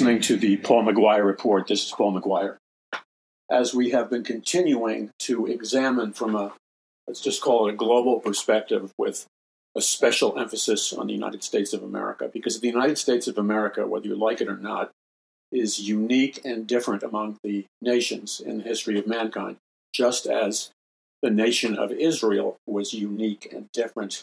listening to the Paul McGuire Report. This is Paul McGuire. As we have been continuing to examine from a, let's just call it a global perspective with a special emphasis on the United States of America, because the United States of America, whether you like it or not, is unique and different among the nations in the history of mankind, just as the nation of Israel was unique and different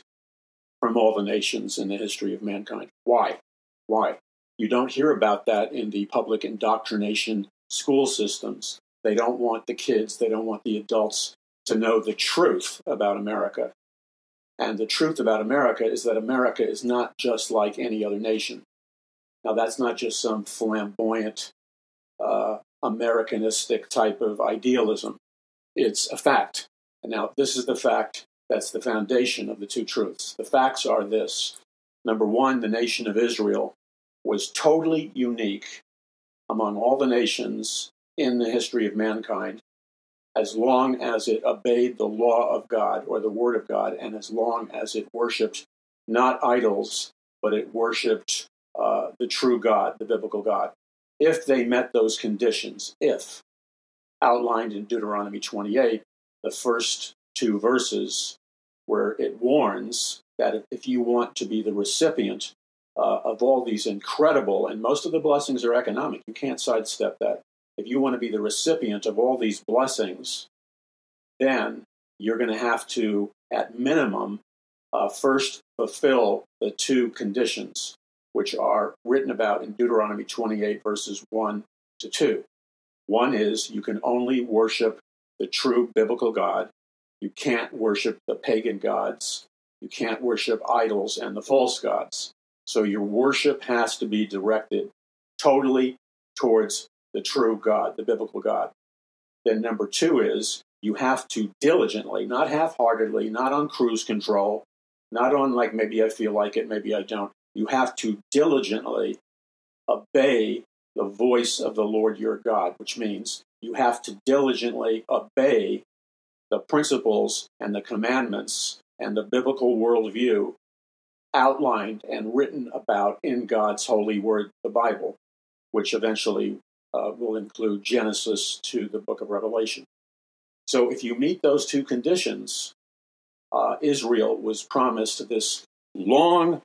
from all the nations in the history of mankind. Why? Why? You don't hear about that in the public indoctrination school systems. They don't want the kids, they don't want the adults to know the truth about America. And the truth about America is that America is not just like any other nation. Now, that's not just some flamboyant, Americanistic type of idealism. It's a fact. And now, this is the fact that's the foundation of the two truths. The facts are this. Number one, the nation of Israel was totally unique among all the nations in the history of mankind, as long as it obeyed the law of God or the word of God, and as long as it worshipped not idols, but it worshipped the true God, the biblical God. If they met those conditions, if, outlined in Deuteronomy 28, the first two verses, where it warns that if you want to be the recipient of all these incredible, and most of the blessings are economic. You can't sidestep that. If you want to be the recipient of all these blessings, then you're going to have to, at minimum, first fulfill the two conditions, which are written about in Deuteronomy 28, verses 1 to 2. One is you can only worship the true biblical God. You can't worship the pagan gods. You can't worship idols and the false gods. So your worship has to be directed totally towards the true God, the biblical God. Then number two is you have to diligently, not half-heartedly, not on cruise control, not on like maybe I feel like it, maybe I don't. You have to diligently obey the voice of the Lord your God, which means you have to diligently obey the principles and the commandments and the biblical worldview outlined and written about in God's holy word, the Bible, which eventually will include Genesis to the book of Revelation. So if you meet those two conditions, Israel was promised this long,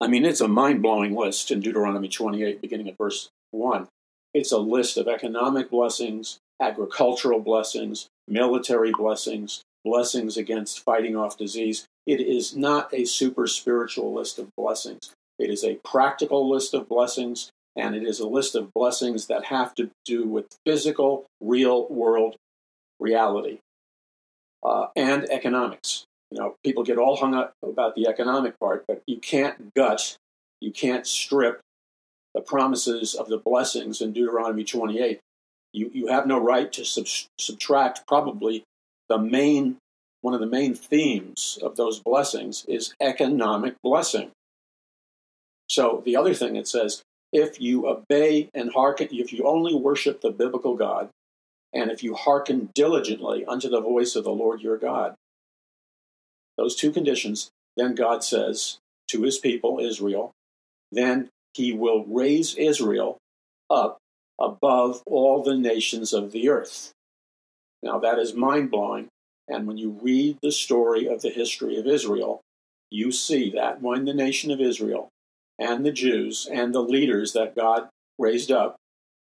I mean, it's a mind-blowing list in Deuteronomy 28, beginning at verse 1. It's a list of economic blessings, agricultural blessings, military blessings, blessings against fighting off disease. It is not a super spiritual list of blessings. It is a practical list of blessings, and it is a list of blessings that have to do with physical, real-world reality and economics. You know, people get all hung up about the economic part, but you can't gut, you can't strip the promises of the blessings in Deuteronomy 28. You have no right to subtract probably the main one of the main themes of those blessings is economic blessing. So the other thing it says, if you obey and hearken, if you only worship the biblical God, and if you hearken diligently unto the voice of the Lord your God, those two conditions, then God says to his people, Israel, then he will raise Israel up above all the nations of the earth. Now that is mind-blowing. And when you read the story of the history of Israel, you see that when the nation of Israel and the Jews and the leaders that God raised up,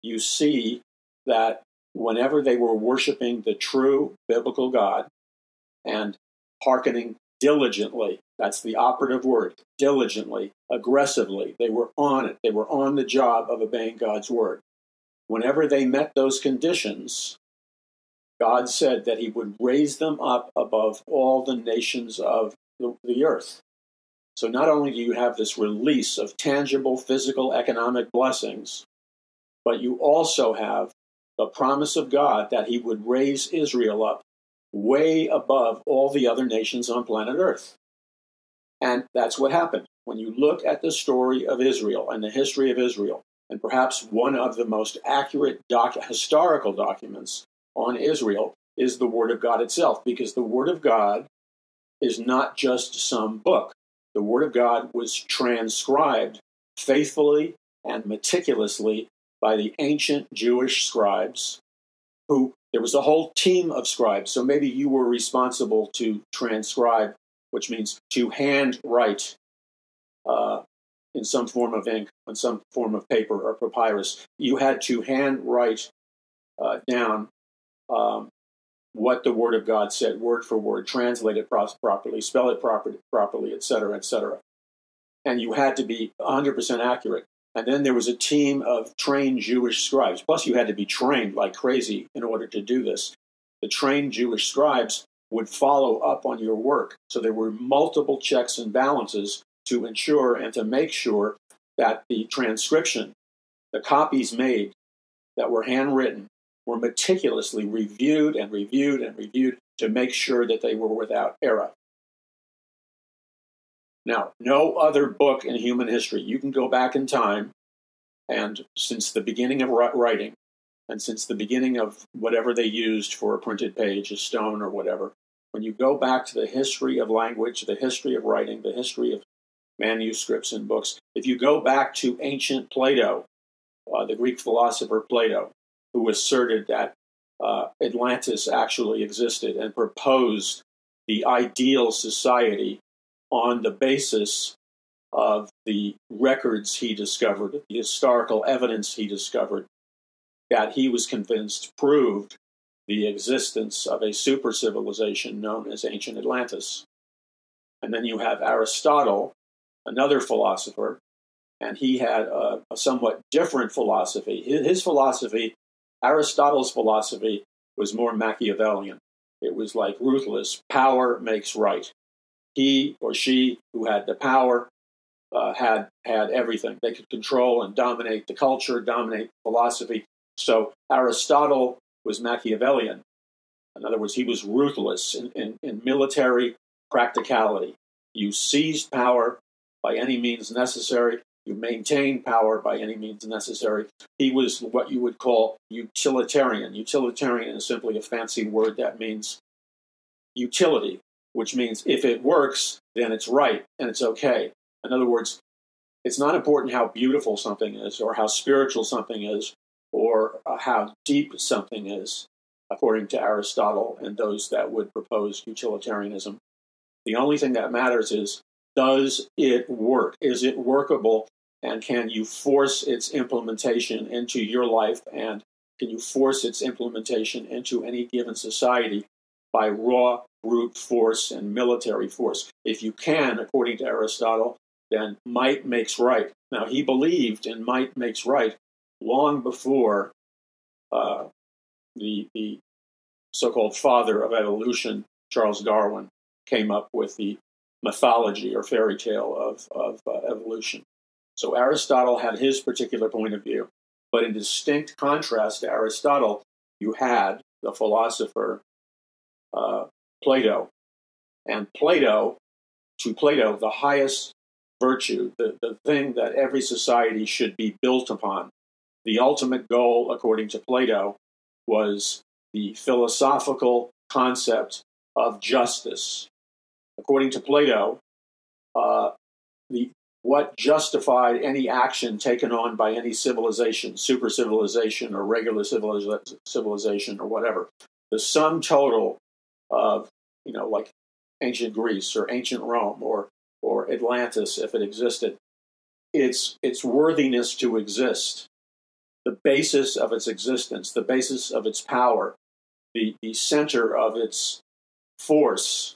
you see that whenever they were worshiping the true biblical God and hearkening diligently, that's the operative word, diligently, aggressively, they were on it. They were on the job of obeying God's word. Whenever they met those conditions, God said that he would raise them up above all the nations of the earth. So not only do you have this release of tangible physical economic blessings, but you also have the promise of God that he would raise Israel up way above all the other nations on planet Earth. And that's what happened. When you look at the story of Israel and the history of Israel, and perhaps one of the most accurate historical documents on Israel is the Word of God itself, because the Word of God is not just some book. The Word of God was transcribed faithfully and meticulously by the ancient Jewish scribes, who there was a whole team of scribes. So maybe you were responsible to transcribe, which means to handwrite in some form of ink, on some form of paper or papyrus. You had to handwrite down what the Word of God said, word for word, translate it properly, spell it properly, et cetera, et cetera. And you had to be 100% accurate. And then there was a team of trained Jewish scribes. Plus, you had to be trained like crazy in order to do this. The trained Jewish scribes would follow up on your work. So there were multiple checks and balances to ensure and to make sure that the transcription, the copies made that were handwritten, were meticulously reviewed and reviewed and reviewed to make sure that they were without error. Now, no other book in human history. You can go back in time, and since the beginning of writing, and since the beginning of whatever they used for a printed page, a stone or whatever, when you go back to the history of language, the history of writing, the history of manuscripts and books, if you go back to ancient Plato, the Greek philosopher Plato, who asserted that Atlantis actually existed and proposed the ideal society on the basis of the records he discovered, the historical evidence he discovered, that he was convinced proved the existence of a super civilization known as ancient Atlantis. And then you have Aristotle, another philosopher, and he had a somewhat different philosophy. His philosophy, Aristotle's philosophy, was more Machiavellian. It was like ruthless, power makes right. He or she who had the power had everything. They could control and dominate the culture, dominate philosophy. So Aristotle was Machiavellian. In other words, he was ruthless in military practicality. You seized power by any means necessary. You maintained power by any means necessary. He was what you would call utilitarian. Utilitarian is simply a fancy word that means utility, which means if it works, then it's right and it's okay. In other words, it's not important how beautiful something is or how spiritual something is or how deep something is, according to Aristotle and those that would propose utilitarianism. The only thing that matters is, does it work? Is it workable? And can you force its implementation into your life? And can you force its implementation into any given society by raw brute force and military force? If you can, according to Aristotle, then might makes right. Now, he believed in might makes right long before the so-called father of evolution, Charles Darwin, came up with the mythology or fairy tale of evolution. So Aristotle had his particular point of view. But in distinct contrast to Aristotle, you had the philosopher Plato. And to Plato, the highest virtue, the thing that every society should be built upon, the ultimate goal, according to Plato, was the philosophical concept of justice. According to Plato, what justified any action taken on by any civilization, super civilization or regular civilization or whatever, the sum total of, like ancient Greece or ancient Rome or Atlantis, if it existed, its worthiness to exist, the basis of its existence, the basis of its power, the center of its force,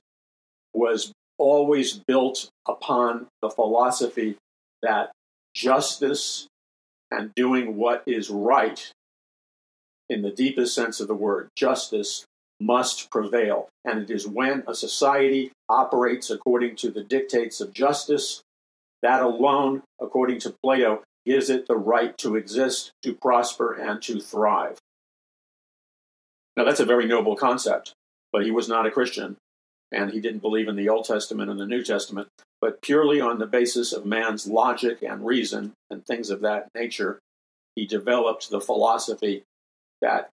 was always built upon the philosophy that justice and doing what is right, in the deepest sense of the word, justice, must prevail. And it is when a society operates according to the dictates of justice, that alone, according to Plato, gives it the right to exist, to prosper, and to thrive. Now, that's a very noble concept, but he was not a Christian, and he didn't believe in the Old Testament and the New Testament, but purely on the basis of man's logic and reason and things of that nature, he developed the philosophy that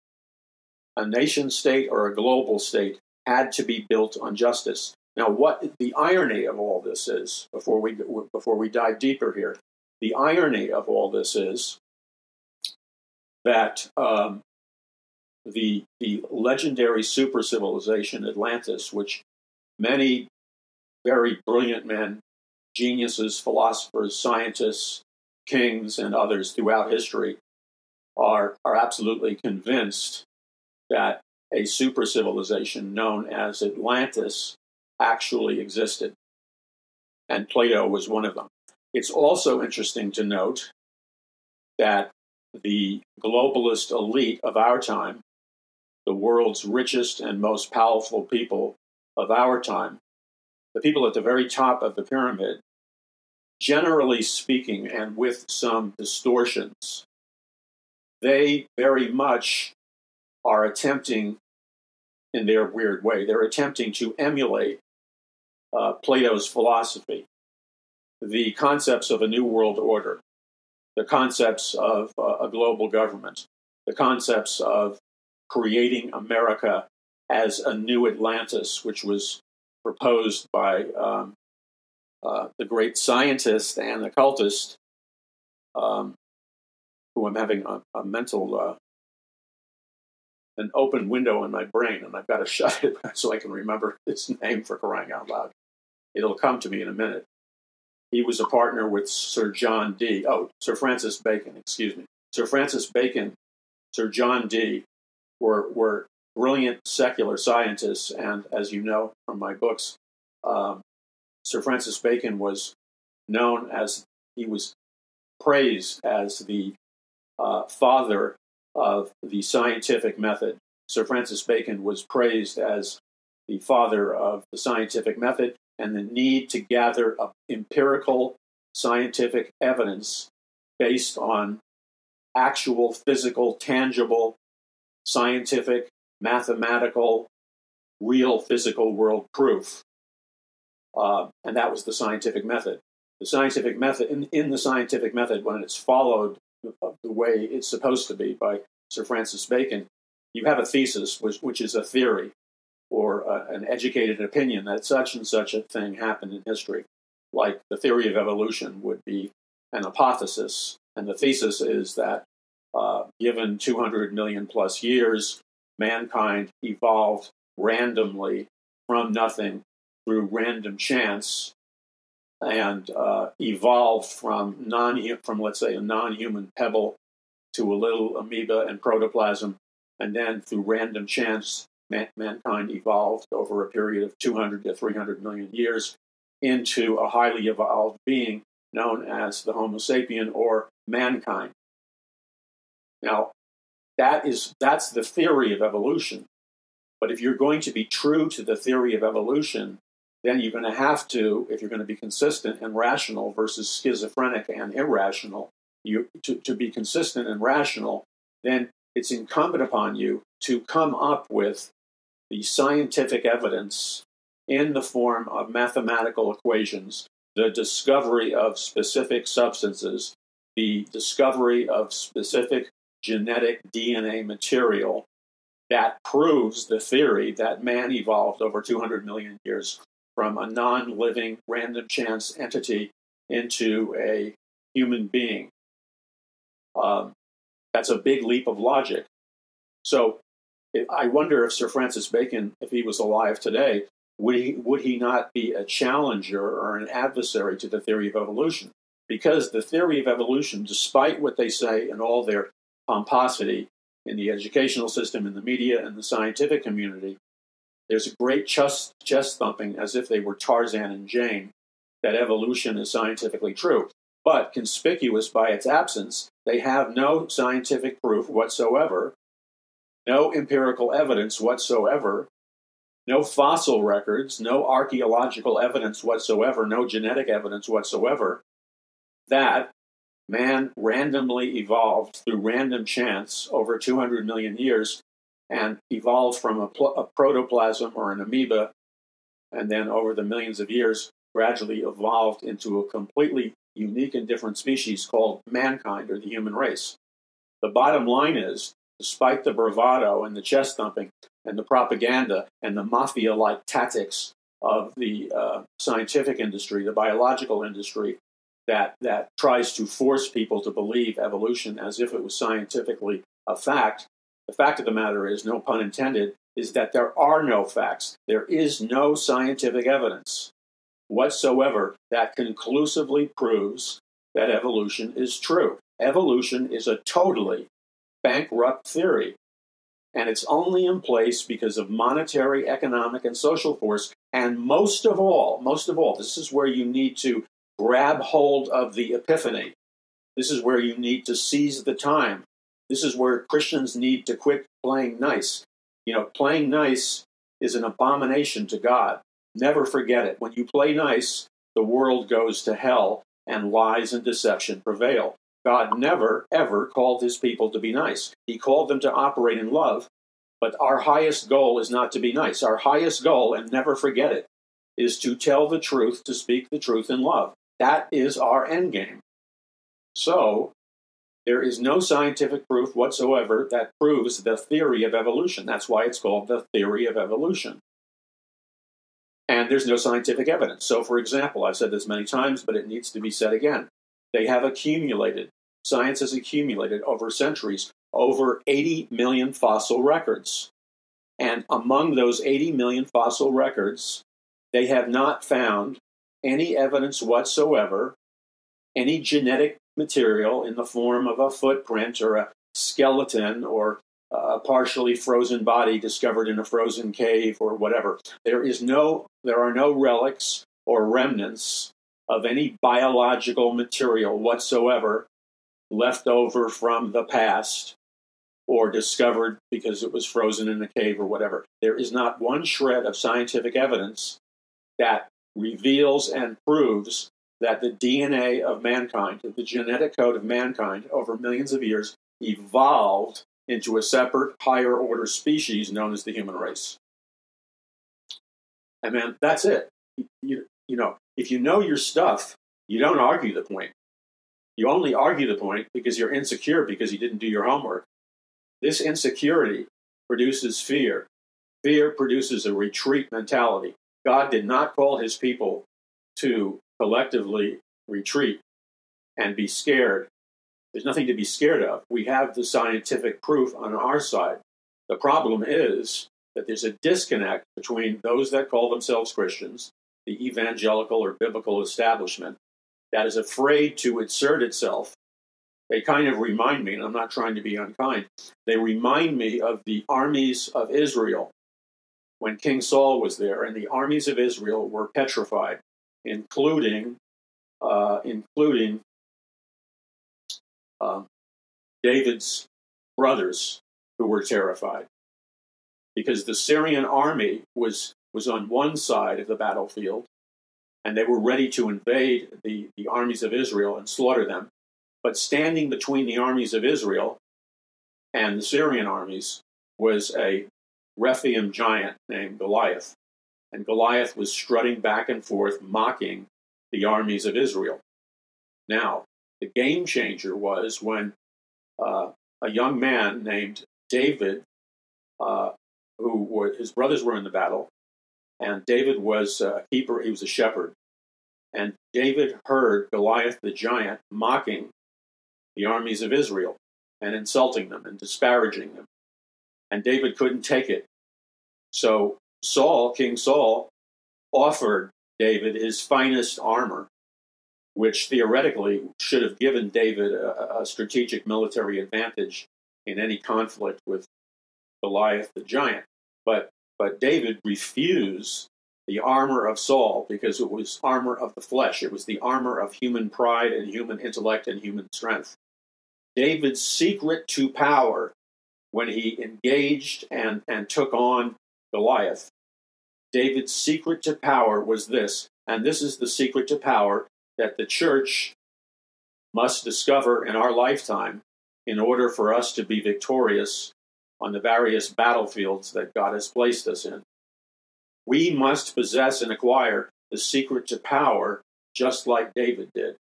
a nation state or a global state had to be built on justice. Now, what the irony of all this is, before we dive deeper here, the irony of all this is that the legendary super civilization Atlantis, which many very brilliant men, geniuses, philosophers, scientists, kings, and others throughout history are absolutely convinced that a super civilization known as Atlantis actually existed. And Plato was one of them. It's also interesting to note that the globalist elite of our time, the world's richest and most powerful people of our time, the people at the very top of the pyramid, generally speaking, and with some distortions, they very much are attempting, in their weird way, they're attempting to emulate Plato's philosophy, the concepts of a new world order, the concepts of a global government, the concepts of creating America as a new Atlantis, which was proposed by the great scientist and occultist, who I'm having a mental, an open window in my brain, and I've got to shut it so I can remember his name, for crying out loud. It'll come to me in a minute. He was a partner with Sir Francis Bacon, excuse me. Sir Francis Bacon, Sir John Dee were brilliant secular scientists, and as you know from my books, Sir Francis Bacon was known as, he was praised as the father of the scientific method. Sir Francis Bacon was praised as the father of the scientific method and the need to gather empirical scientific evidence based on actual, physical, tangible, scientific, mathematical, real physical world proof. And that was the scientific method. The scientific method, in the scientific method, when it's followed the way it's supposed to be by Sir Francis Bacon, you have a thesis, which is a theory or an educated opinion that such and such a thing happened in history. Like the theory of evolution would be an hypothesis. And the thesis is that given 200 million plus years, mankind evolved randomly from nothing through random chance and evolved from let's say a non-human pebble to a little amoeba and protoplasm, and then through random chance mankind evolved over a period of 200 to 300 million years into a highly evolved being known as the Homo sapien or mankind. Now, that's the theory of evolution. But if you're going to be true to the theory of evolution, then you're going to have to, if you're going to be consistent and rational versus schizophrenic and irrational, to be consistent and rational, then it's incumbent upon you to come up with the scientific evidence in the form of mathematical equations, the discovery of specific substances, the discovery of specific genetic DNA material that proves the theory that man evolved over 200 million years from a non-living, random chance entity into a human being. That's a big leap of logic. So I wonder if Sir Francis Bacon, if he was alive today, would he not be a challenger or an adversary to the theory of evolution? Because the theory of evolution, despite what they say and all their pomposity in the educational system, in the media, and the scientific community, there's a great chest thumping as if they were Tarzan and Jane, that evolution is scientifically true. But conspicuous by its absence, they have no scientific proof whatsoever, no empirical evidence whatsoever, no fossil records, no archaeological evidence whatsoever, no genetic evidence whatsoever, that man randomly evolved through random chance over 200 million years and evolved from a protoplasm or an amoeba, and then over the millions of years gradually evolved into a completely unique and different species called mankind or the human race. The bottom line is, despite the bravado and the chest thumping and the propaganda and the mafia-like tactics of the scientific industry, the biological industry, that tries to force people to believe evolution as if it was scientifically a fact. The fact of the matter is, no pun intended, is that there are no facts. There is no scientific evidence whatsoever that conclusively proves that evolution is true. Evolution is a totally bankrupt theory, and it's only in place because of monetary, economic, and social force. And most of all, this is where you need to grab hold of the epiphany. This is where you need to seize the time. This is where Christians need to quit playing nice. You know, playing nice is an abomination to God. Never forget it. When you play nice, the world goes to hell and lies and deception prevail. God never, ever called his people to be nice. He called them to operate in love, but our highest goal is not to be nice. Our highest goal, and never forget it, is to tell the truth, to speak the truth in love. That is our end game. So, there is no scientific proof whatsoever that proves the theory of evolution. That's why it's called the theory of evolution. And there's no scientific evidence. So, for example, I've said this many times, but it needs to be said again. They have accumulated, science has accumulated over centuries, over 80 million fossil records. And among those 80 million fossil records, they have not found any evidence whatsoever, any genetic material in the form of a footprint or a skeleton or a partially frozen body discovered in a frozen cave or whatever. There are no relics or remnants of any biological material whatsoever left over from the past or discovered because it was frozen in a cave or whatever. There is not one shred of scientific evidence that reveals and proves that the DNA of mankind, the genetic code of mankind over millions of years, evolved into a separate, higher-order species known as the human race. And then that's it. You know, if you know your stuff, you don't argue the point. You only argue the point because you're insecure because you didn't do your homework. This insecurity produces fear. Fear produces a retreat mentality. God did not call his people to collectively retreat and be scared. There's nothing to be scared of. We have the scientific proof on our side. The problem is that there's a disconnect between those that call themselves Christians, the evangelical or biblical establishment, that is afraid to insert itself. They kind of remind me, and I'm not trying to be unkind, they remind me of the armies of Israel when King Saul was there, and the armies of Israel were petrified, including David's brothers, who were terrified, because the Syrian army was on one side of the battlefield, and they were ready to invade the armies of Israel and slaughter them. But standing between the armies of Israel and the Syrian armies was a Rephaim giant named Goliath. And Goliath was strutting back and forth, mocking the armies of Israel. Now, the game changer was when a young man named David, his brothers were in the battle, and David was a keeper, he was a shepherd. And David heard Goliath the giant mocking the armies of Israel and insulting them and disparaging them. And David couldn't take it. So King Saul, offered David his finest armor, which theoretically should have given David a strategic military advantage in any conflict with Goliath the giant. But David refused the armor of Saul because it was armor of the flesh. It was the armor of human pride and human intellect and human strength. David's secret to power when he engaged and took on Goliath, David's secret to power was this, and this is the secret to power that the church must discover in our lifetime in order for us to be victorious on the various battlefields that God has placed us in. We must possess and acquire the secret to power just like David did.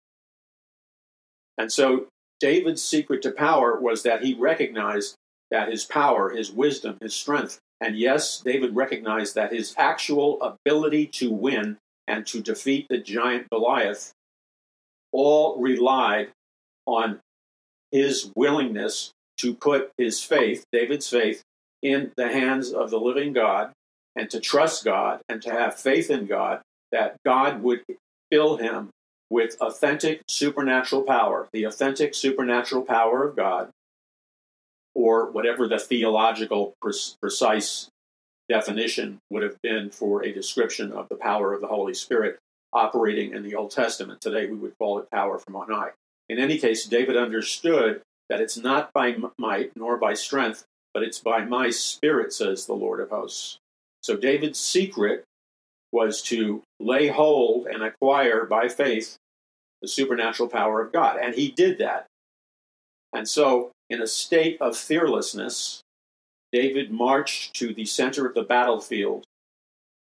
And so David's secret to power was that he recognized that his power, his wisdom, his strength, and yes, David recognized that his actual ability to win and to defeat the giant Goliath all relied on his willingness to put his faith, David's faith, in the hands of the living God, and to trust God and to have faith in God, that God would fill him with authentic supernatural power, the authentic supernatural power of God, or whatever the theological precise definition would have been for a description of the power of the Holy Spirit operating in the Old Testament. Today we would call it power from on high. In any case, David understood that it's not by might nor by strength, but it's by my spirit, says the Lord of hosts. So David's secret was to lay hold and acquire by faith the supernatural power of God. And he did that. And so, in a state of fearlessness, David marched to the center of the battlefield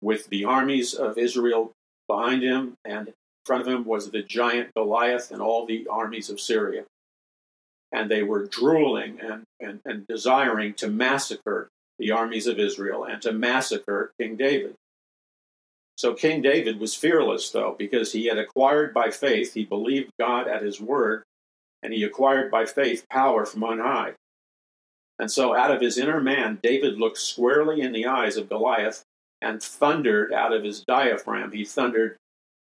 with the armies of Israel behind him, and in front of him was the giant Goliath and all the armies of Syria. And they were drooling and desiring to massacre the armies of Israel and to massacre King David. So King David was fearless, though, because he had acquired by faith, he believed God at his word, and he acquired by faith power from on high. And so out of his inner man, David looked squarely in the eyes of Goliath and thundered out of his diaphragm. He thundered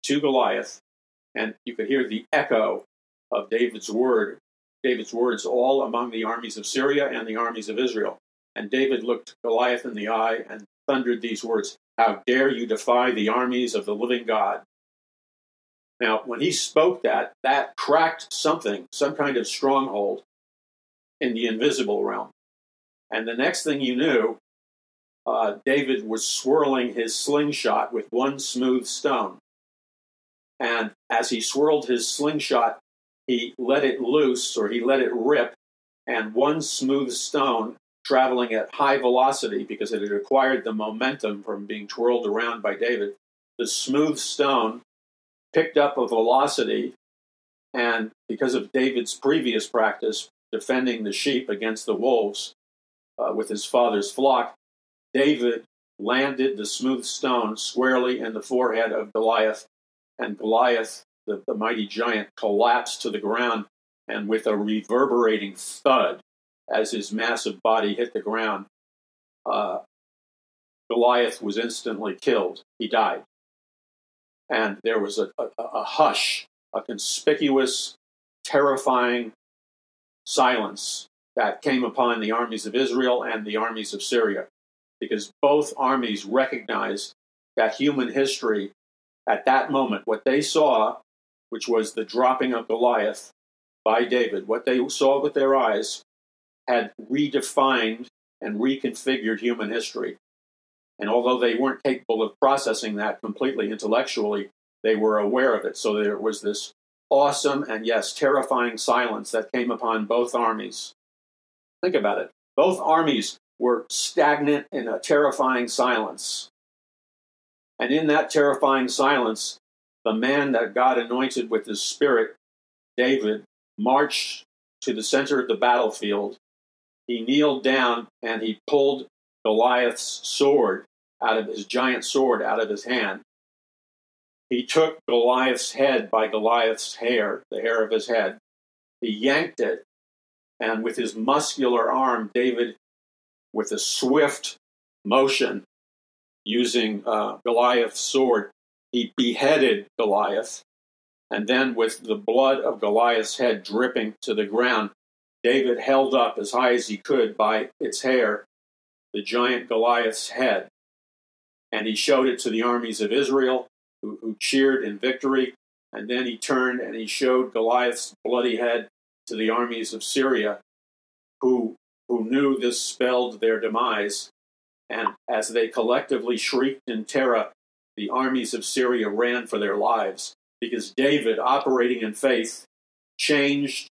to Goliath, and you could hear the echo of David's words all among the armies of Syria and the armies of Israel. And David looked Goliath in the eye and thundered these words, "How dare you defy the armies of the living God?" Now, when he spoke that cracked something, some kind of stronghold in the invisible realm. And the next thing you knew, David was swirling his slingshot with one smooth stone. And as he swirled his slingshot, he let it loose, or he let it rip, and one smooth stone, traveling at high velocity because it had acquired the momentum from being twirled around by David, the smooth stone picked up a velocity, and because of David's previous practice defending the sheep against the wolves with his father's flock, David landed the smooth stone squarely in the forehead of Goliath, and Goliath, the mighty giant, collapsed to the ground, and with a reverberating thud, as his massive body hit the ground, Goliath was instantly killed. He died. And there was a hush, a conspicuous, terrifying silence that came upon the armies of Israel and the armies of Syria, because both armies recognized that human history at that moment, what they saw, which was the dropping of Goliath by David, what they saw with their eyes, had redefined and reconfigured human history. And although they weren't capable of processing that completely intellectually, they were aware of it. So there was this awesome and, yes, terrifying silence that came upon both armies. Think about it. Both armies were stagnant in a terrifying silence. And in that terrifying silence, the man that God anointed with his spirit, David, marched to the center of the battlefield. He kneeled down and he pulled Goliath's sword out of his giant sword out of his hand. He took Goliath's head by Goliath's hair, the hair of his head. He yanked it, and with his muscular arm, David, with a swift motion, using Goliath's sword, he beheaded Goliath. And then with the blood of Goliath's head dripping to the ground, David held up as high as he could by its hair the giant Goliath's head, and he showed it to the armies of Israel, who cheered in victory, and then he turned and he showed Goliath's bloody head to the armies of Syria, who knew this spelled their demise, and as they collectively shrieked in terror, the armies of Syria ran for their lives, because David, operating in faith, changed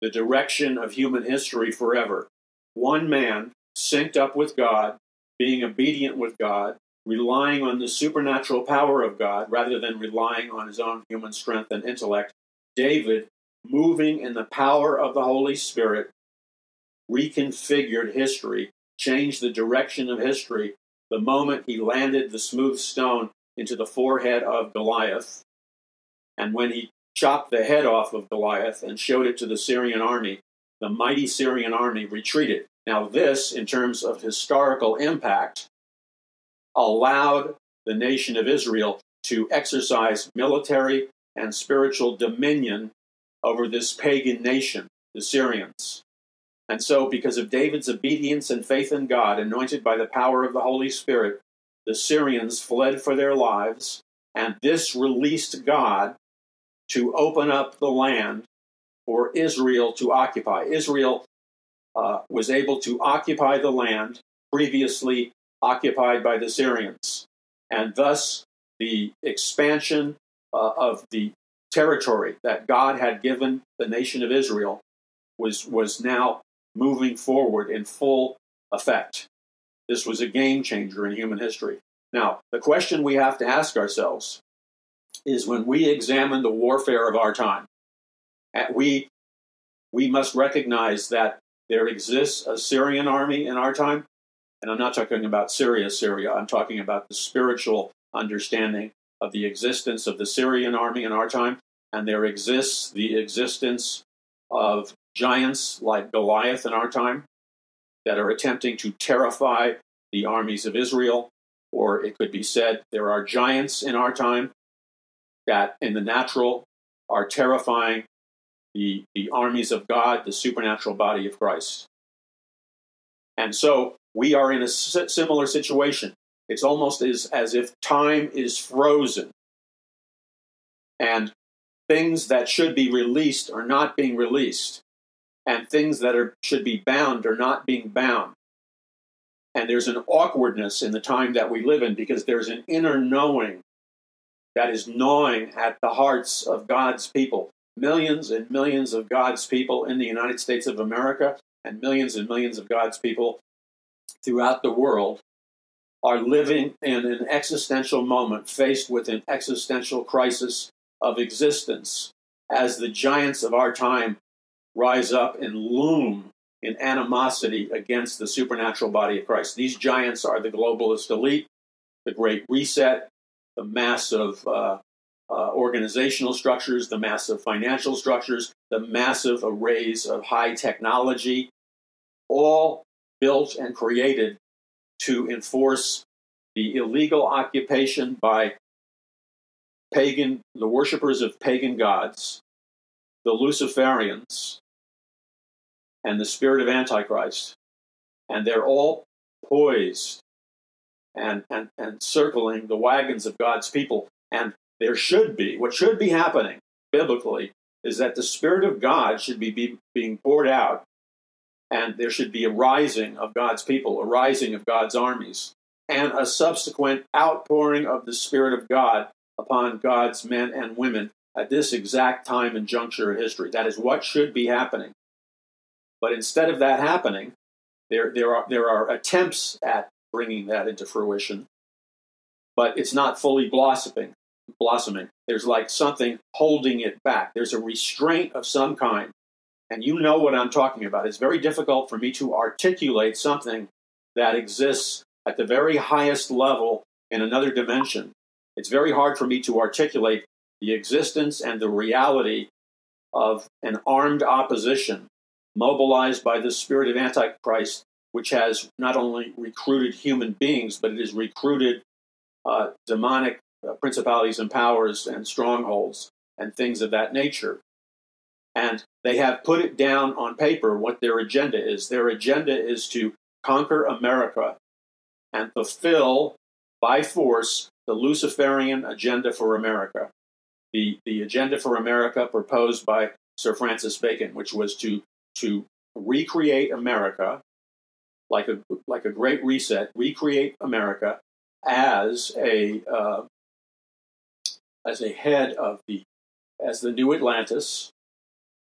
the direction of human history forever. One man, synced up with God, being obedient with God, relying on the supernatural power of God rather than relying on his own human strength and intellect, David, moving in the power of the Holy Spirit, reconfigured history, changed the direction of history the moment he landed the smooth stone into the forehead of Goliath. And when he chopped the head off of Goliath and showed it to the Syrian army, The mighty Syrian army retreated. Now this, in terms of historical impact, allowed the nation of Israel to exercise military and spiritual dominion over this pagan nation, the Syrians. And so, because of David's obedience and faith in God, anointed by the power of the Holy Spirit, the Syrians fled for their lives, and this released God to open up the land for Israel to occupy. Israel was able to occupy the land previously occupied by the Syrians, and thus the expansion of the territory that God had given the nation of Israel was now moving forward in full effect. This was a game changer in human history. Now, the question we have to ask ourselves is, when we examine the warfare of our time, we must recognize that there exists a Syrian army in our time. And I'm not talking about Syria. I'm talking about the spiritual understanding of the existence of the Syrian army in our time. And there exists the existence of giants like Goliath in our time that are attempting to terrify the armies of Israel. Or it could be said, there are giants in our time that in the natural are terrifying the armies of God, the supernatural body of Christ. And so we are in a similar situation. It's almost as if time is frozen, and things that should be released are not being released, and things that should be bound are not being bound. And there's an awkwardness in the time that we live in, because there's an inner knowing that is gnawing at the hearts of God's people. Millions and millions of God's people in the United States of America, and millions of God's people throughout the world, are living in an existential moment, faced with an existential crisis of existence, as the giants of our time rise up and loom in animosity against the supernatural body of Christ. These giants are the globalist elite, the Great Reset, the massive organizational structures, the massive financial structures, the massive arrays of high technology, all built and created to enforce the illegal occupation by the worshipers of pagan gods, the Luciferians, and the spirit of Antichrist. And they're all poised and circling the wagons of God's people. And what should be happening biblically is that the Spirit of God should be being poured out, and there should be a rising of God's people, a rising of God's armies, and a subsequent outpouring of the Spirit of God upon God's men and women at this exact time and juncture in history. That is what should be happening. But instead of that happening, there are attempts at bringing that into fruition, but it's not fully blossoming. There's like something holding it back. There's a restraint of some kind. And you know what I'm talking about. It's very difficult for me to articulate something that exists at the very highest level in another dimension. It's very hard for me to articulate the existence and the reality of an armed opposition mobilized by the spirit of Antichrist, which has not only recruited human beings, but it has recruited demonic principalities and powers and strongholds and things of that nature. And they have put it down on paper what their agenda is. Their agenda is to conquer America and fulfill by force the Luciferian agenda for America, the agenda for America proposed by Sir Francis Bacon, which was to recreate America, like a Great Reset, recreate America as a head of the new Atlantis,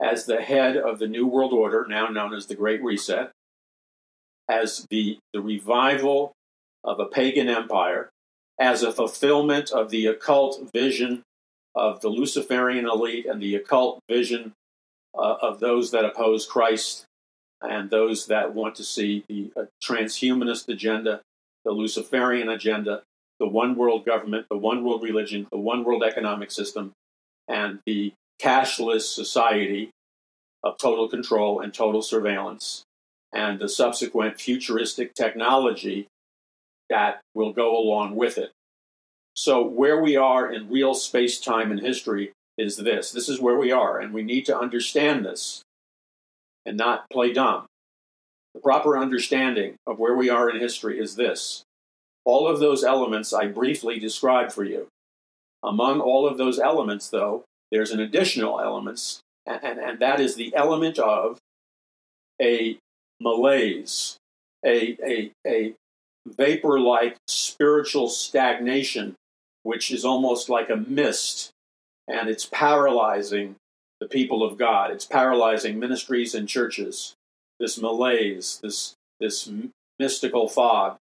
as the head of the New World Order, now known as the Great Reset, as the revival of a pagan empire, as a fulfillment of the occult vision of the Luciferian elite and the occult vision of those that oppose Christ and those that want to see the transhumanist agenda, the Luciferian agenda, the one-world government, the one-world religion, the one-world economic system, and the cashless society of total control and total surveillance, and the subsequent futuristic technology that will go along with it. So where we are in real space, time, and history is this. This is where we are, and we need to understand this and not play dumb. The proper understanding of where we are in history is this. All of those elements I briefly described for you. Among all of those elements, though, there's an additional element, and that is the element of a malaise, a vapor-like spiritual stagnation, which is almost like a mist, and it's paralyzing the people of God. It's paralyzing ministries and churches, this malaise, this mystical fog.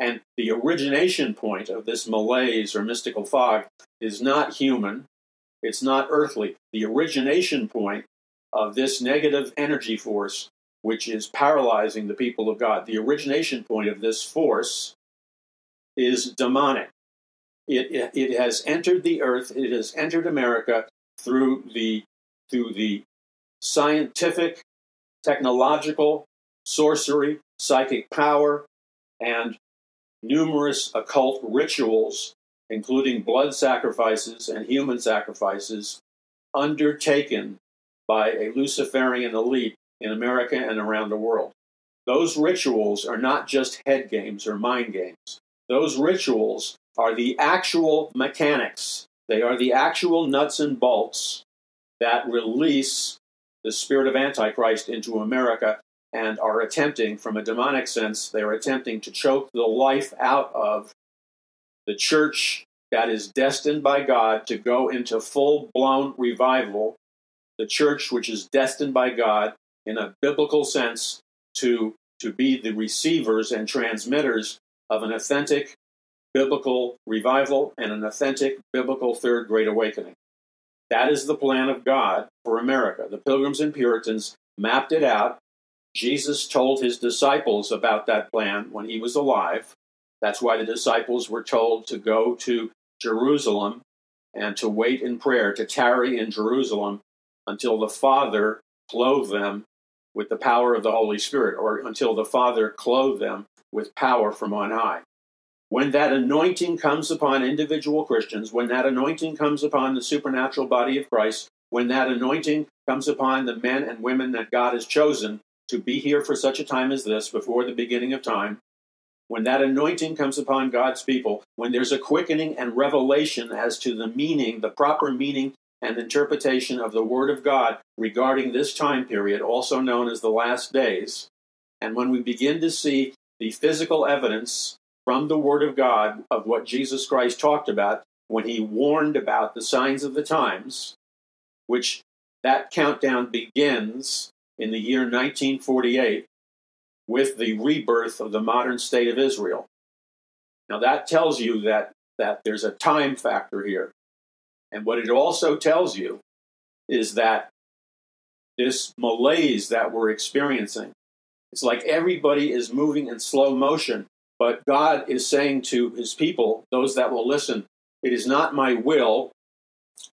And the origination point of this malaise or mystical fog is not human. It's not earthly. The origination point of this negative energy force, which is paralyzing the people of God, the origination point of this force is demonic. It has entered the earth. It has entered America through the scientific, technological, sorcery, psychic power, and numerous occult rituals, including blood sacrifices and human sacrifices, undertaken by a Luciferian elite in America and around the world. Those rituals are not just head games or mind games. Those rituals are the actual mechanics. They are the actual nuts and bolts that release the spirit of Antichrist into America and are attempting, from a demonic sense, they are attempting to choke the life out of the church that is destined by God to go into full-blown revival, the church which is destined by God in a biblical sense to be the receivers and transmitters of an authentic biblical revival and an authentic biblical Third Great Awakening. That is the plan of God for America. The Pilgrims and Puritans mapped it out. Jesus told his disciples about that plan when he was alive. That's why the disciples were told to go to Jerusalem and to wait in prayer, to tarry in Jerusalem until the Father clothed them with the power of the Holy Spirit, or until the Father clothed them with power from on high. When that anointing comes upon individual Christians, when that anointing comes upon the supernatural body of Christ, when that anointing comes upon the men and women that God has chosen to be here for such a time as this, before the beginning of time, when that anointing comes upon God's people, when there's a quickening and revelation as to the meaning, the proper meaning and interpretation of the Word of God regarding this time period, also known as the last days, and when we begin to see the physical evidence from the Word of God of what Jesus Christ talked about when he warned about the signs of the times, which that countdown begins in the year 1948 with the rebirth of the modern state of Israel. Now that tells you that there's a time factor here. And what it also tells you is that this malaise that we're experiencing, it's like everybody is moving in slow motion, but God is saying to his people, those that will listen, it is not my will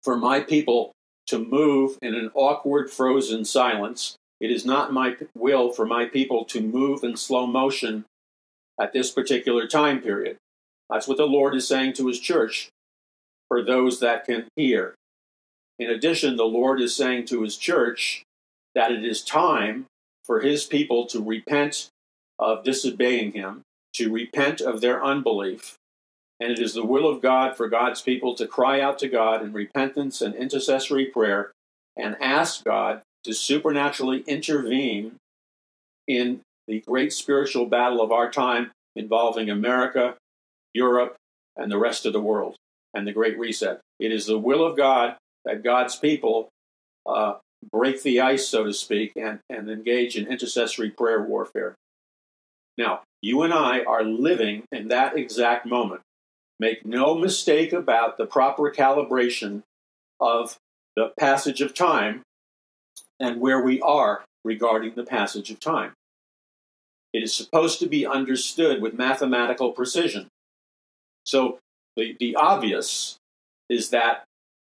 for my people to move in an awkward, frozen silence. It is not my will for my people to move in slow motion at this particular time period. That's what the Lord is saying to his church, for those that can hear. In addition, the Lord is saying to his church that it is time for his people to repent of disobeying him, to repent of their unbelief. And it is the will of God for God's people to cry out to God in repentance and intercessory prayer and ask God to supernaturally intervene in the great spiritual battle of our time involving America, Europe, and the rest of the world, and the Great Reset. It is the will of God that God's people break the ice, so to speak, and engage in intercessory prayer warfare. Now, you and I are living in that exact moment. Make no mistake about the proper calibration of the passage of time and where we are regarding the passage of time. It is supposed to be understood with mathematical precision. So the obvious is that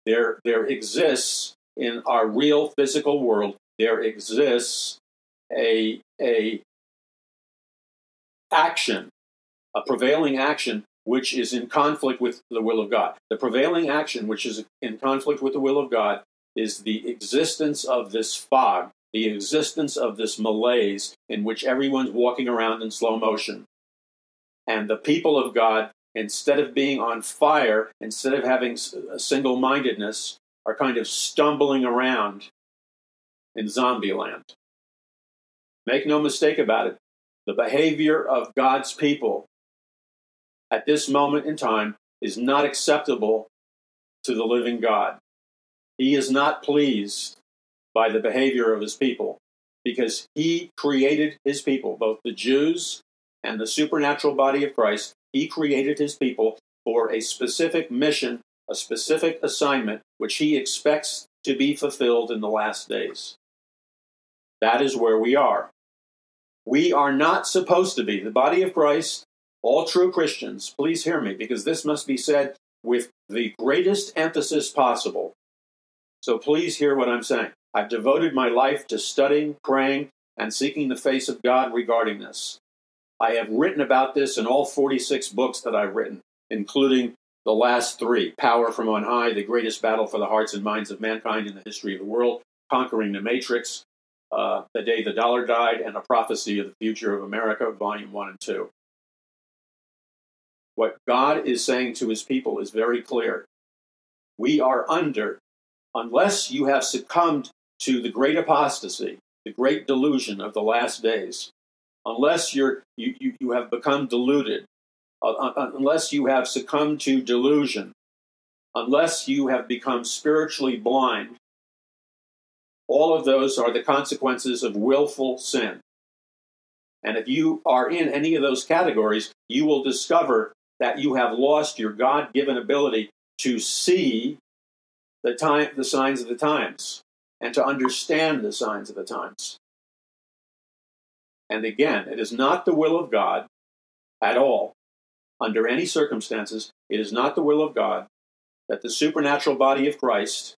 there exists in our real physical world there exists a action, a prevailing action, which is in conflict with the will of God. The prevailing action, which is in conflict with the will of God, is the existence of this fog, the existence of this malaise in which everyone's walking around in slow motion. And the people of God, instead of being on fire, instead of having single-mindedness, are kind of stumbling around in zombie land. Make no mistake about it. The behavior of God's people at this moment in time is not acceptable to the living God. He is not pleased by the behavior of his people because he created his people, both the Jews and the supernatural body of Christ. He created his people for a specific mission, a specific assignment, which he expects to be fulfilled in the last days. That is where we are. We are not supposed to be, the body of Christ, all true Christians, please hear me, because this must be said with the greatest emphasis possible. So please hear what I'm saying. I've devoted my life to studying, praying, and seeking the face of God regarding this. I have written about this in all 46 books that I've written, including the last three, Power From On High, The Greatest Battle for the Hearts and Minds of Mankind in the History of the World, Conquering the Matrix, The Day the Dollar Died, and A Prophecy of the Future of America, Volume 1 and 2. What God is saying to his people is very clear. We are under, unless you have succumbed to the great apostasy, the great delusion of the last days, unless you have become deluded, unless you have succumbed to delusion, unless you have become spiritually blind, all of those are the consequences of willful sin. And if you are in any of those categories, you will discover that you have lost your God-given ability to see the signs of the times and to understand the signs of the times. And again, it is not the will of God at all, under any circumstances, it is not the will of God that the supernatural body of Christ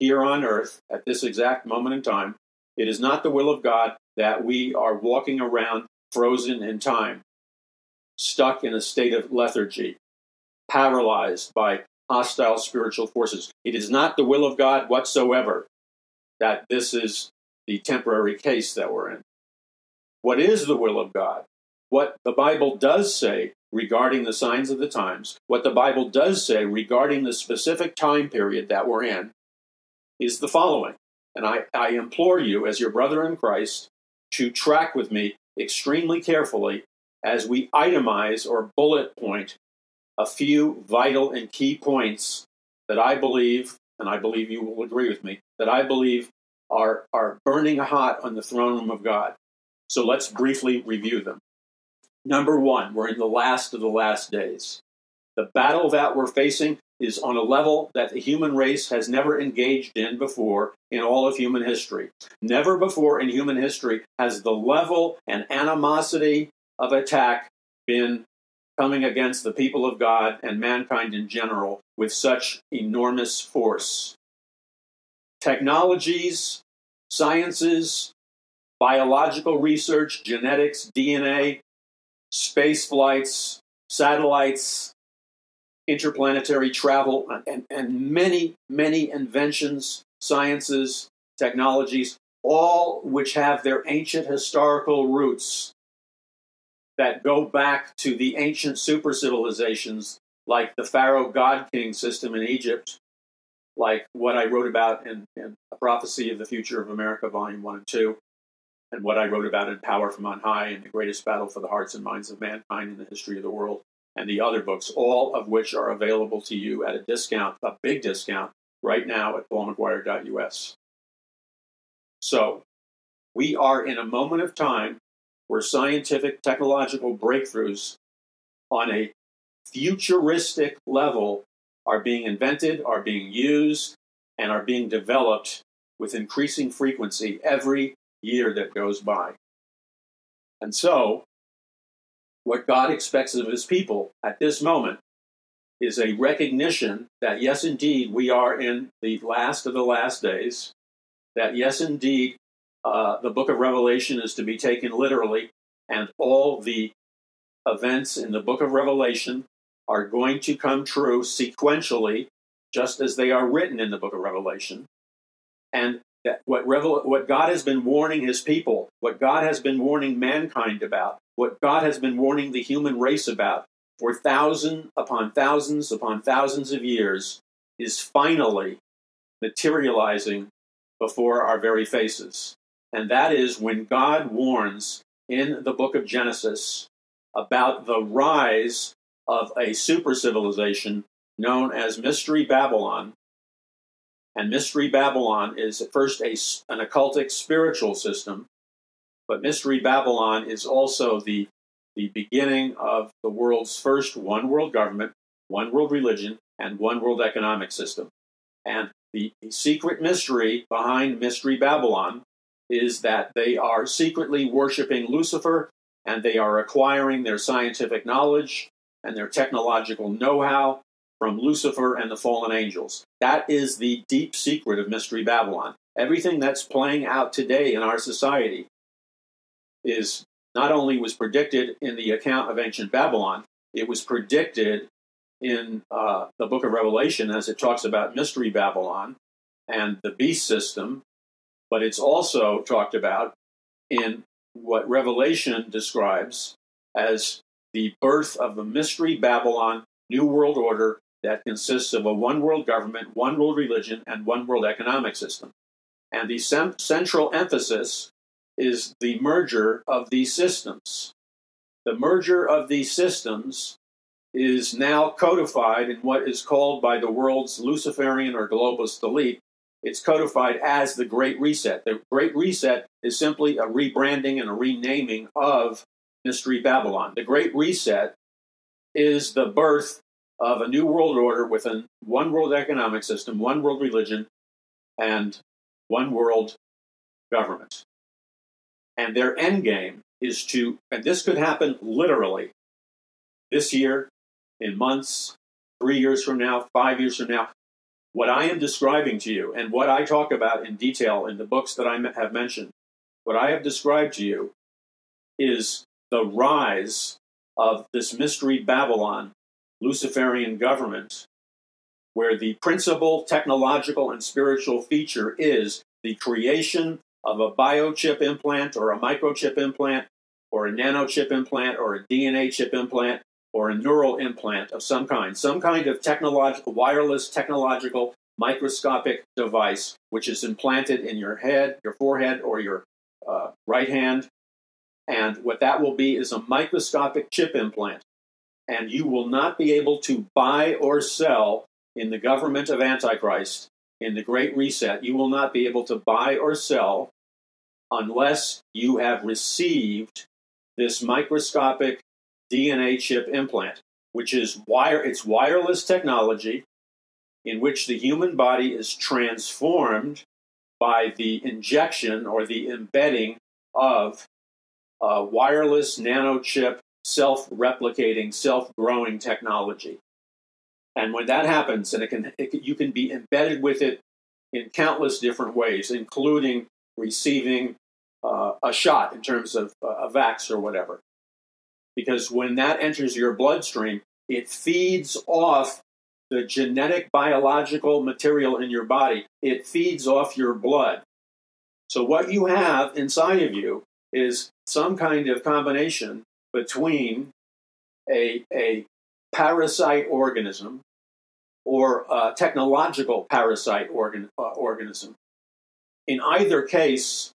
here on earth, at this exact moment in time, it is not the will of God that we are walking around frozen in time, stuck in a state of lethargy, paralyzed by hostile spiritual forces. It is not the will of God whatsoever that this is the temporary case that we're in. What is the will of God? What the Bible does say regarding the signs of the times, what the Bible does say regarding the specific time period that we're in, is the following. And I implore you, as your brother in Christ, to track with me extremely carefully as we itemize or bullet point a few vital and key points that I believe, and I believe you will agree with me, that I believe are burning hot on the throne room of God. So let's briefly review them. Number one, we're in the last of the last days. The battle that we're facing is on a level that the human race has never engaged in before in all of human history. Never before in human history has the level and animosity of attack been coming against the people of God and mankind in general with such enormous force. Technologies, sciences, biological research, genetics, DNA, space flights, satellites, interplanetary travel, and many, many inventions, sciences, technologies, all which have their ancient historical roots that go back to the ancient super civilizations like the Pharaoh God King system in Egypt, like what I wrote about in A Prophecy of the Future of America, Volume 1 and 2, and what I wrote about in Power From On High and The Greatest Battle for the Hearts and Minds of Mankind in the History of the World, and the other books, all of which are available to you at a discount, a big discount, right now at PaulMcGuire.us. So, we are in a moment of time where scientific, technological breakthroughs on a futuristic level are being invented, are being used, and are being developed with increasing frequency every year that goes by. And so, what God expects of his people at this moment is a recognition that, yes, indeed, we are in the last of the last days, that yes, indeed, the book of Revelation is to be taken literally, and all the events in the book of Revelation are going to come true sequentially, just as they are written in the book of Revelation. And that what God has been warning his people, what God has been warning mankind about, what God has been warning the human race about for thousands upon thousands of years is finally materializing before our very faces. And that is when God warns in the book of Genesis about the rise of a super civilization known as Mystery Babylon. And Mystery Babylon is at first an occultic spiritual system, but Mystery Babylon is also the beginning of the world's first one-world government, one-world religion, and one-world economic system. And the secret mystery behind Mystery Babylon is that they are secretly worshiping Lucifer, and they are acquiring their scientific knowledge and their technological know-how from Lucifer and the fallen angels. That is the deep secret of Mystery Babylon. Everything that's playing out today in our society is not only was predicted in the account of ancient Babylon, it was predicted in the book of Revelation as it talks about Mystery Babylon and the beast system, but it's also talked about in what Revelation describes as the birth of the Mystery Babylon New World Order that consists of a one-world government, one-world religion, and one-world economic system. And the central emphasis is the merger of these systems. The merger of these systems is now codified in what is called by the world's Luciferian or globalist elite. It's codified as the Great Reset. The Great Reset is simply a rebranding and a renaming of Mystery Babylon. The Great Reset is the birth of a new world order with a one-world economic system, one-world religion, and one-world government. And their endgame is to, and this could happen literally this year, in months, 3 years from now, 5 years from now. What I am describing to you and what I talk about in detail in the books that I have mentioned, what I have described to you is the rise of this Mystery Babylon, Luciferian government, where the principal technological and spiritual feature is the creation of a biochip implant or a microchip implant or a nanochip implant or a DNA chip implant or a neural implant of some kind of technological, wireless technological microscopic device which is implanted in your head, your forehead, or your right hand. And what that will be is a microscopic chip implant. And you will not be able to buy or sell in the government of Antichrist, in the Great Reset. You will not be able to buy or sell unless you have received this microscopic DNA chip implant, which is it's wireless technology in which the human body is transformed by the injection or the embedding of a wireless nanochip, self-replicating, self-growing technology. And when that happens, and you can be embedded with it in countless different ways, including receiving a shot in terms of a vax or whatever. Because when that enters your bloodstream, it feeds off the genetic, biological material in your body. It feeds off your blood. So what you have inside of you is some kind of combination between a parasite organism or a technological parasite organism. In either case,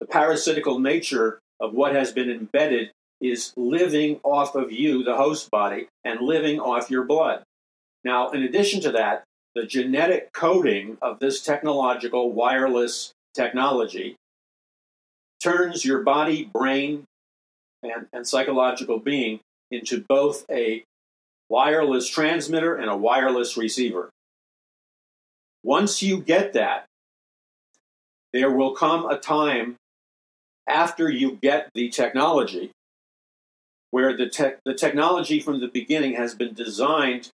the parasitical nature of what has been embedded is living off of you, the host body, and living off your blood. Now, in addition to that, the genetic coding of this technological wireless technology turns your body, brain, and psychological being into both a wireless transmitter and a wireless receiver. Once you get that, there will come a time after you get the technology where the technology from the beginning has been designed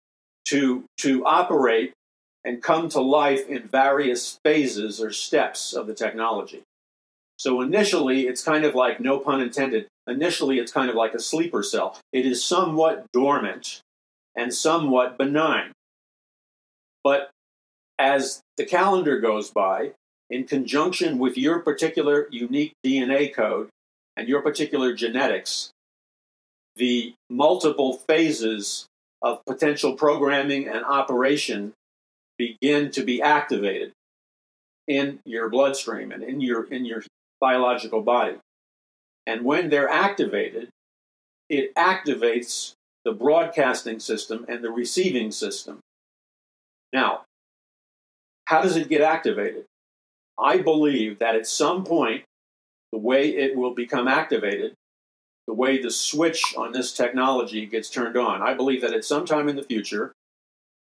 to operate and come to life in various phases or steps of the technology. So initially, it's kind of like, no pun intended, initially it's kind of like a sleeper cell. It is somewhat dormant and somewhat benign. But as the calendar goes by, in conjunction with your particular unique DNA code and your particular genetics, the multiple phases of potential programming and operation begin to be activated in your bloodstream and in your biological body. And when they're activated, it activates the broadcasting system and the receiving system. Now, how does it get activated? I believe that at some point, the way it will become activated, the way the switch on this technology gets turned on, I believe that at some time in the future,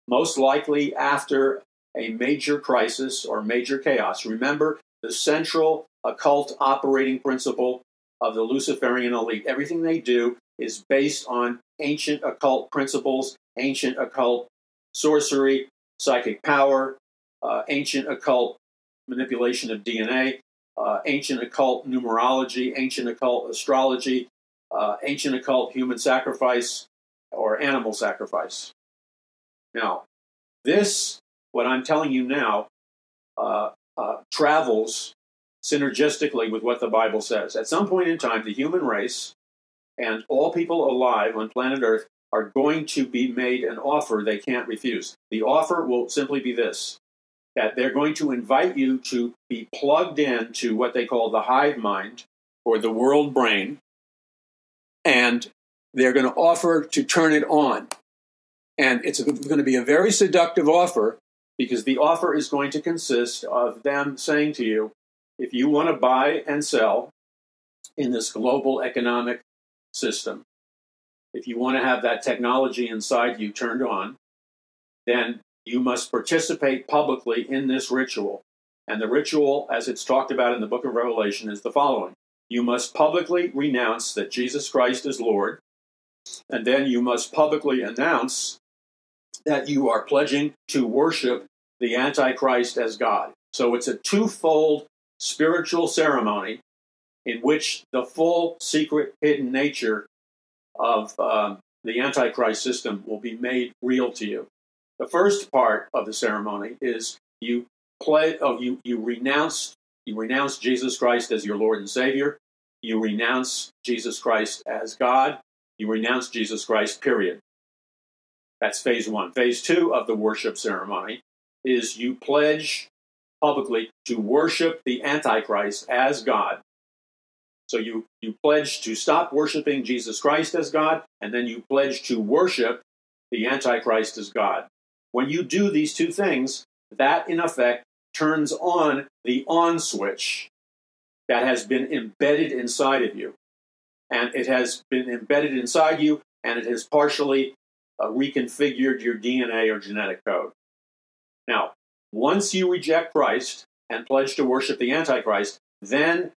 most likely after a major crisis or major chaos. Remember the central occult operating principle of the Luciferian elite. Everything they do is based on ancient occult principles, ancient occult sorcery, psychic power, ancient occult manipulation of DNA, ancient occult numerology, ancient occult astrology, ancient occult human sacrifice or animal sacrifice. Now, this, what I'm telling you now, travels synergistically with what the Bible says. At some point in time, the human race and all people alive on planet Earth are going to be made an offer they can't refuse. The offer will simply be this, that they're going to invite you to be plugged in to what they call the hive mind or the world brain, and they're going to offer to turn it on. And it's going to be a very seductive offer, because the offer is going to consist of them saying to you, if you want to buy and sell in this global economic system, if you want to have that technology inside you turned on, then you must participate publicly in this ritual. And the ritual, as it's talked about in the book of Revelation, is the following. You must publicly renounce that Jesus Christ is Lord, and then you must publicly announce that you are pledging to worship the Antichrist as God. So it's a twofold spiritual ceremony in which the full, secret, hidden nature of the Antichrist system will be made real to you. The first part of the ceremony is you renounce Jesus Christ as your Lord and Savior. You renounce Jesus Christ as God. You renounce Jesus Christ, period. That's phase one. Phase two of the worship ceremony is you pledge publicly to worship the Antichrist as God. So you pledge to stop worshiping Jesus Christ as God, and then you pledge to worship the Antichrist as God. When you do these two things, that in effect turns on the on switch that has been embedded inside of you. And it has been embedded inside you, and it has partially reconfigured your DNA or genetic code. Now, once you reject Christ and pledge to worship the Antichrist, then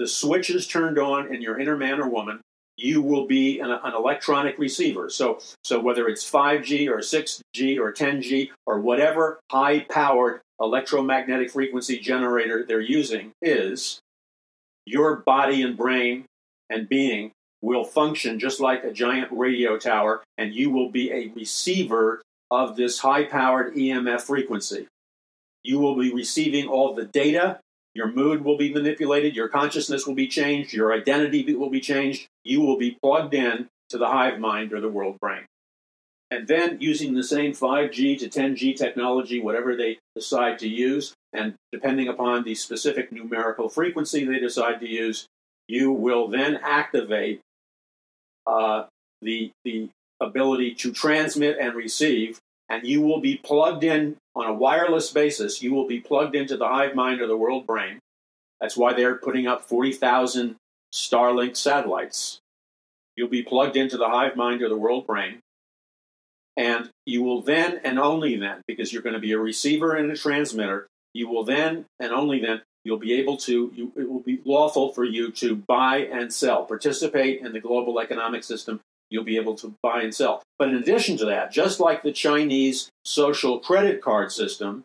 the switch is turned on in your inner man or woman. You will be an electronic receiver. So whether it's 5G or 6G or 10G or whatever high-powered electromagnetic frequency generator they're using is, your body and brain and being will function just like a giant radio tower, and you will be a receiver of this high-powered EMF frequency. You will be receiving all the data. Your mood will be manipulated. Your consciousness will be changed. Your identity will be changed. You will be plugged in to the hive mind or the world brain. And then, using the same 5G to 10G technology, whatever they decide to use, and depending upon the specific numerical frequency they decide to use, you will then activate the ability to transmit and receive, and you will be plugged in on a wireless basis. You will be plugged into the hive mind or the world brain. That's why they're putting up 40,000 Starlink satellites. You'll be plugged into the hive mind or the world brain, and you will then and only then, because you're going to be a receiver and a transmitter, you will then and only then, you'll be able to, it will be lawful for you to buy and sell, participate in the global economic system. you'll be able to buy and sell. But in addition to that, just like the Chinese social credit card system,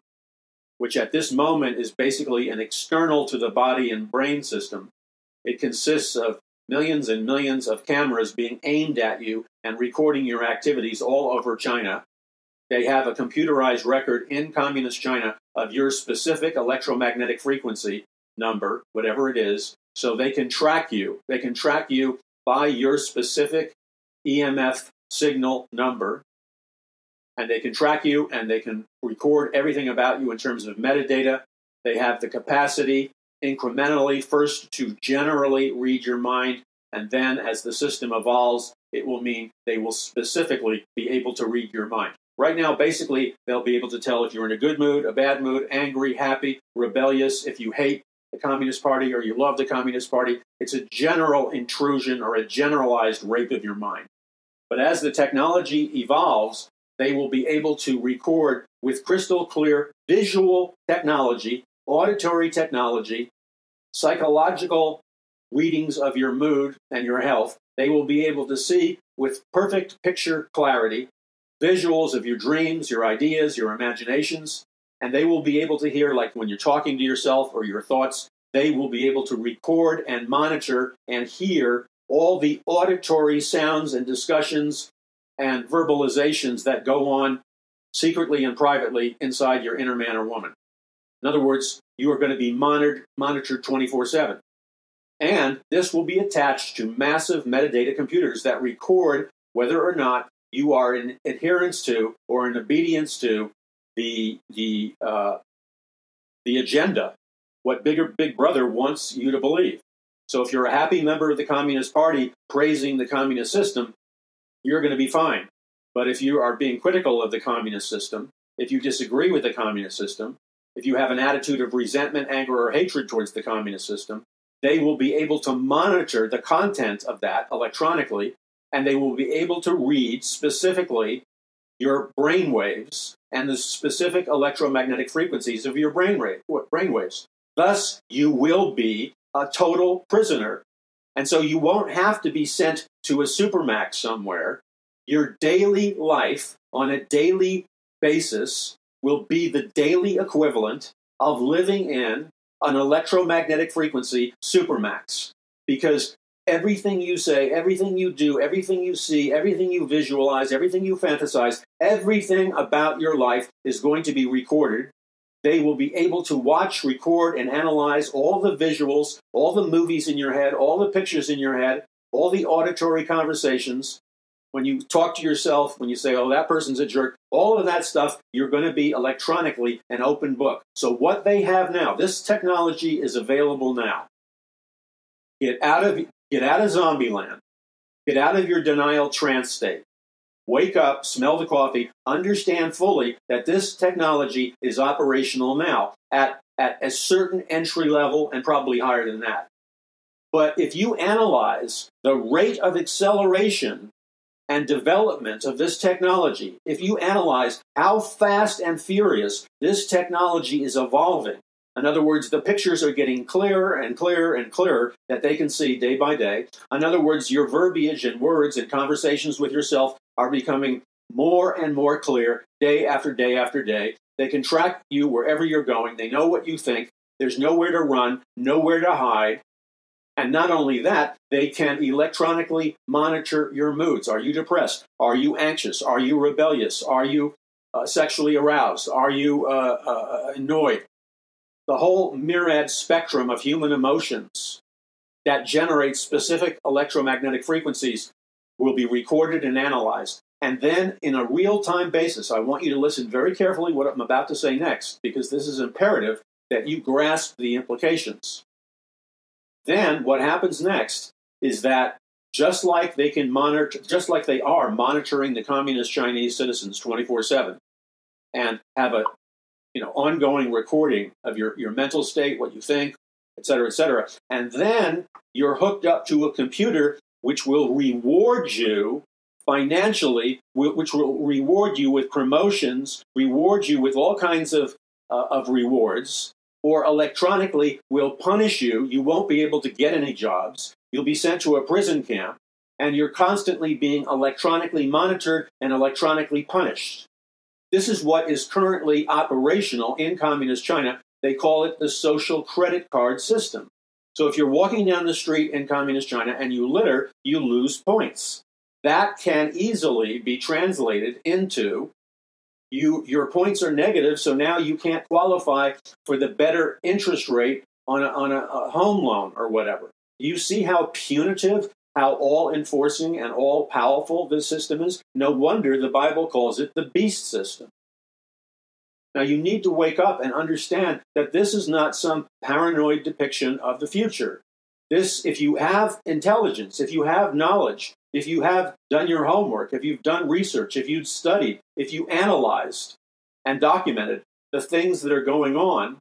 which at this moment is basically an external to the body and brain system, it consists of millions and millions of cameras being aimed at you and recording your activities all over China. They have a computerized record in communist China of your specific electromagnetic frequency number, whatever it is, so they can track you. They can track you by your specific EMF signal number, and they can track you and they can record everything about you in terms of metadata. They have the capacity incrementally first to generally read your mind, and then as the system evolves, it will mean they will specifically be able to read your mind. Right now, basically, they'll be able to tell if you're in a good mood, a bad mood, angry, happy, rebellious, if you hate the Communist Party or you love the Communist Party. It's a general intrusion or a generalized rape of your mind. But as the technology evolves, they will be able to record with crystal clear visual technology, auditory technology, psychological readings of your mood and your health. They will be able to see with perfect picture clarity visuals of your dreams, your ideas, your imaginations, and they will be able to hear, like when you're talking to yourself or your thoughts, they will be able to record and monitor and hear all the auditory sounds and discussions and verbalizations that go on secretly and privately inside your inner man or woman. In other words, you are going to be monitored 24/7. And this will be attached to massive metadata computers that record whether or not you are in adherence to or in obedience to the agenda, what Big Brother wants you to believe. So if you're a happy member of the Communist Party praising the communist system, you're going to be fine. But if you are being critical of the communist system, if you disagree with the communist system, if you have an attitude of resentment, anger, or hatred towards the communist system, they will be able to monitor the content of that electronically, and they will be able to read specifically your brain waves and the specific electromagnetic frequencies of your brain waves. Thus, you will be a total prisoner. And so you won't have to be sent to a supermax somewhere. Your daily life on a daily basis will be the daily equivalent of living in an electromagnetic frequency supermax. Because everything you say, everything you do, everything you see, everything you visualize, everything you fantasize, everything about your life is going to be recorded. They will be able to watch, record, and analyze all the visuals, all the movies in your head, all the pictures in your head, all the auditory conversations. When you talk to yourself, when you say, oh, that person's a jerk, all of that stuff, you're going to be electronically an open book. So what they have now, this technology is available now. Get out of zombie land. Get out of your denial trance state. Wake up, smell the coffee, understand fully that this technology is operational now at a certain entry level and probably higher than that. But if you analyze the rate of acceleration and development of this technology, if you analyze how fast and furious this technology is evolving, in other words, the pictures are getting clearer and clearer and clearer that they can see day by day. In other words, your verbiage and words and conversations with yourself are becoming more and more clear day after day after day. They can track you wherever you're going. They know what you think. There's nowhere to run, nowhere to hide. And not only that, they can electronically monitor your moods. Are you depressed? Are you anxious? Are you rebellious? Are you sexually aroused? Are you annoyed? The whole myriad spectrum of human emotions that generate specific electromagnetic frequencies will be recorded and analyzed. And then in a real-time basis, I want you to listen very carefully what I'm about to say next, because this is imperative that you grasp the implications. Then what happens next is that just like they are monitoring the communist Chinese citizens 24/7 and have a ongoing recording of your mental state, what you think, et cetera, et cetera. And then you're hooked up to a computer which will reward you financially, which will reward you with promotions, reward you with all kinds of rewards, or electronically will punish you. You won't be able to get any jobs. You'll be sent to a prison camp. and you're constantly being electronically monitored and electronically punished. This is what is currently operational in communist China. They call it the social credit card system. So if you're walking down the street in communist China and you litter, you lose points. That can easily be translated into your points are negative, so now you can't qualify for the better interest rate on a home loan or whatever. You see how punitive, how all-enforcing and all-powerful this system is? No wonder the Bible calls it the beast system. Now, you need to wake up and understand that this is not some paranoid depiction of the future. This, if you have intelligence, if you have knowledge, if you have done your homework, if you've done research, if you've studied, if you analyzed and documented the things that are going on,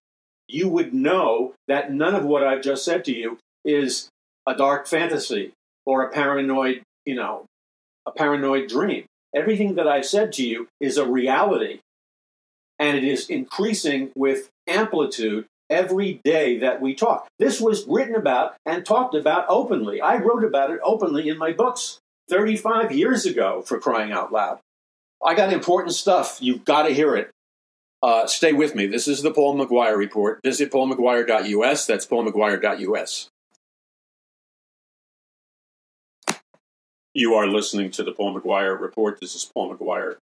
you would know that none of what I've just said to you is a dark fantasy or a paranoid dream. Everything that I've said to you is a reality, and it is increasing with amplitude every day that we talk. This was written about and talked about openly. I wrote about it openly in my books 35 years ago, for crying out loud. I got important stuff. You've got to hear it. Stay with me. This is the Paul McGuire Report. Visit PaulMcGuire.us. That's PaulMcGuire.us. You are listening to the Paul McGuire Report. This is Paul McGuire.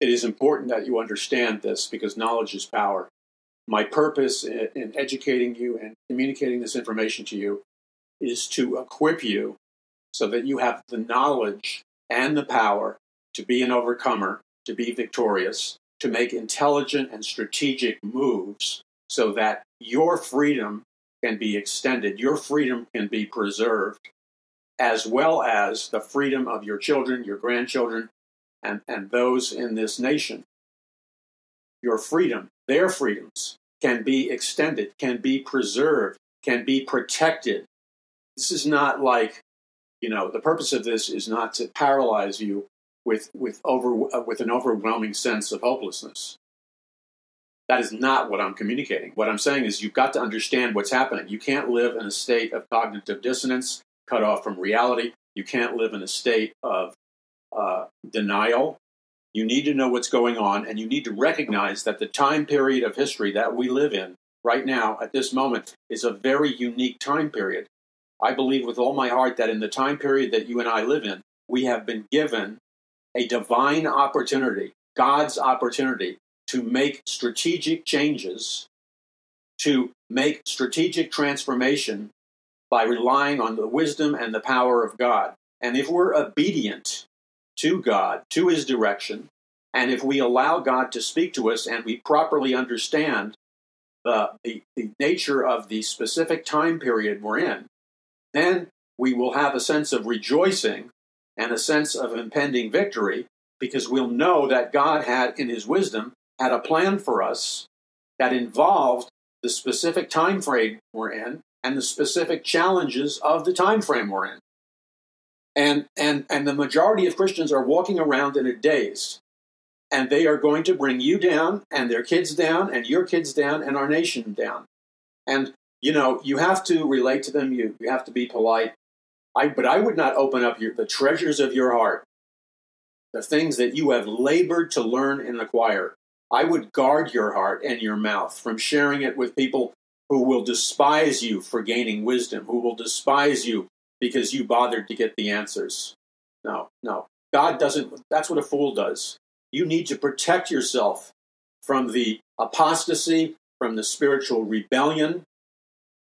It is important that you understand this because knowledge is power. My purpose in educating you and communicating this information to you is to equip you so that you have the knowledge and the power to be an overcomer, to be victorious, to make intelligent and strategic moves so that your freedom can be extended, your freedom can be preserved, as well as the freedom of your children, your grandchildren, and those in this nation. Your freedom, their freedoms, can be extended, can be preserved, can be protected. This is not like, the purpose of this is not to paralyze you with an overwhelming sense of hopelessness. That is not what I'm communicating. What I'm saying is you've got to understand what's happening. You can't live in a state of cognitive dissonance, cut off from reality. You can't live in a state of denial. You need to know what's going on, and you need to recognize that the time period of history that we live in right now at this moment is a very unique time period. I believe with all my heart that in the time period that you and I live in, we have been given a divine opportunity, God's opportunity, to make strategic changes, to make strategic transformation by relying on the wisdom and the power of God. And if we're obedient to God, to his direction, and if we allow God to speak to us and we properly understand the nature of the specific time period we're in, then we will have a sense of rejoicing and a sense of impending victory, because we'll know that God had, in his wisdom, had a plan for us that involved the specific time frame we're in and the specific challenges of the time frame we're in. And the majority of Christians are walking around in a daze, and they are going to bring you down and their kids down and your kids down and our nation down. And, you have to relate to them. You have to be polite. But I would not open up the treasures of your heart, the things that you have labored to learn and acquire. I would guard your heart and your mouth from sharing it with people who will despise you for gaining wisdom, who will despise you because you bothered to get the answers. No. God doesn't. That's what a fool does. You need to protect yourself from the apostasy, from the spiritual rebellion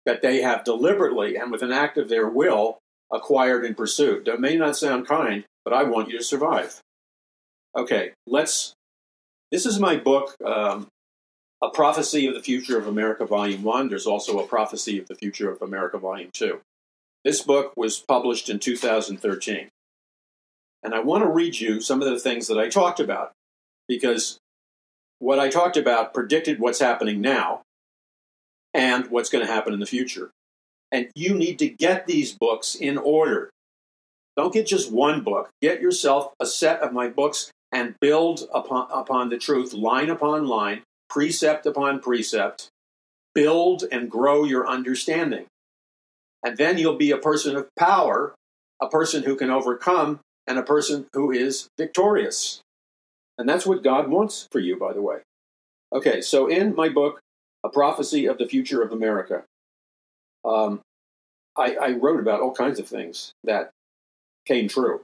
that they have deliberately and with an act of their will acquired and pursued. That may not sound kind, but I want you to survive. Okay, this is my book, A Prophecy of the Future of America, Volume 1. There's also A Prophecy of the Future of America, Volume 2. This book was published in 2013. And I want to read you some of the things that I talked about, because what I talked about predicted what's happening now and what's going to happen in the future. And you need to get these books in order. Don't get just one book. Get yourself a set of my books and build upon the truth, line upon line, precept upon precept. Build and grow your understanding. And then you'll be a person of power a person who can overcome, and a person who is victorious. And that's what God wants for you, by the way. Okay, so in my book, A Prophecy of the Future of America, I wrote about all kinds of things that came true.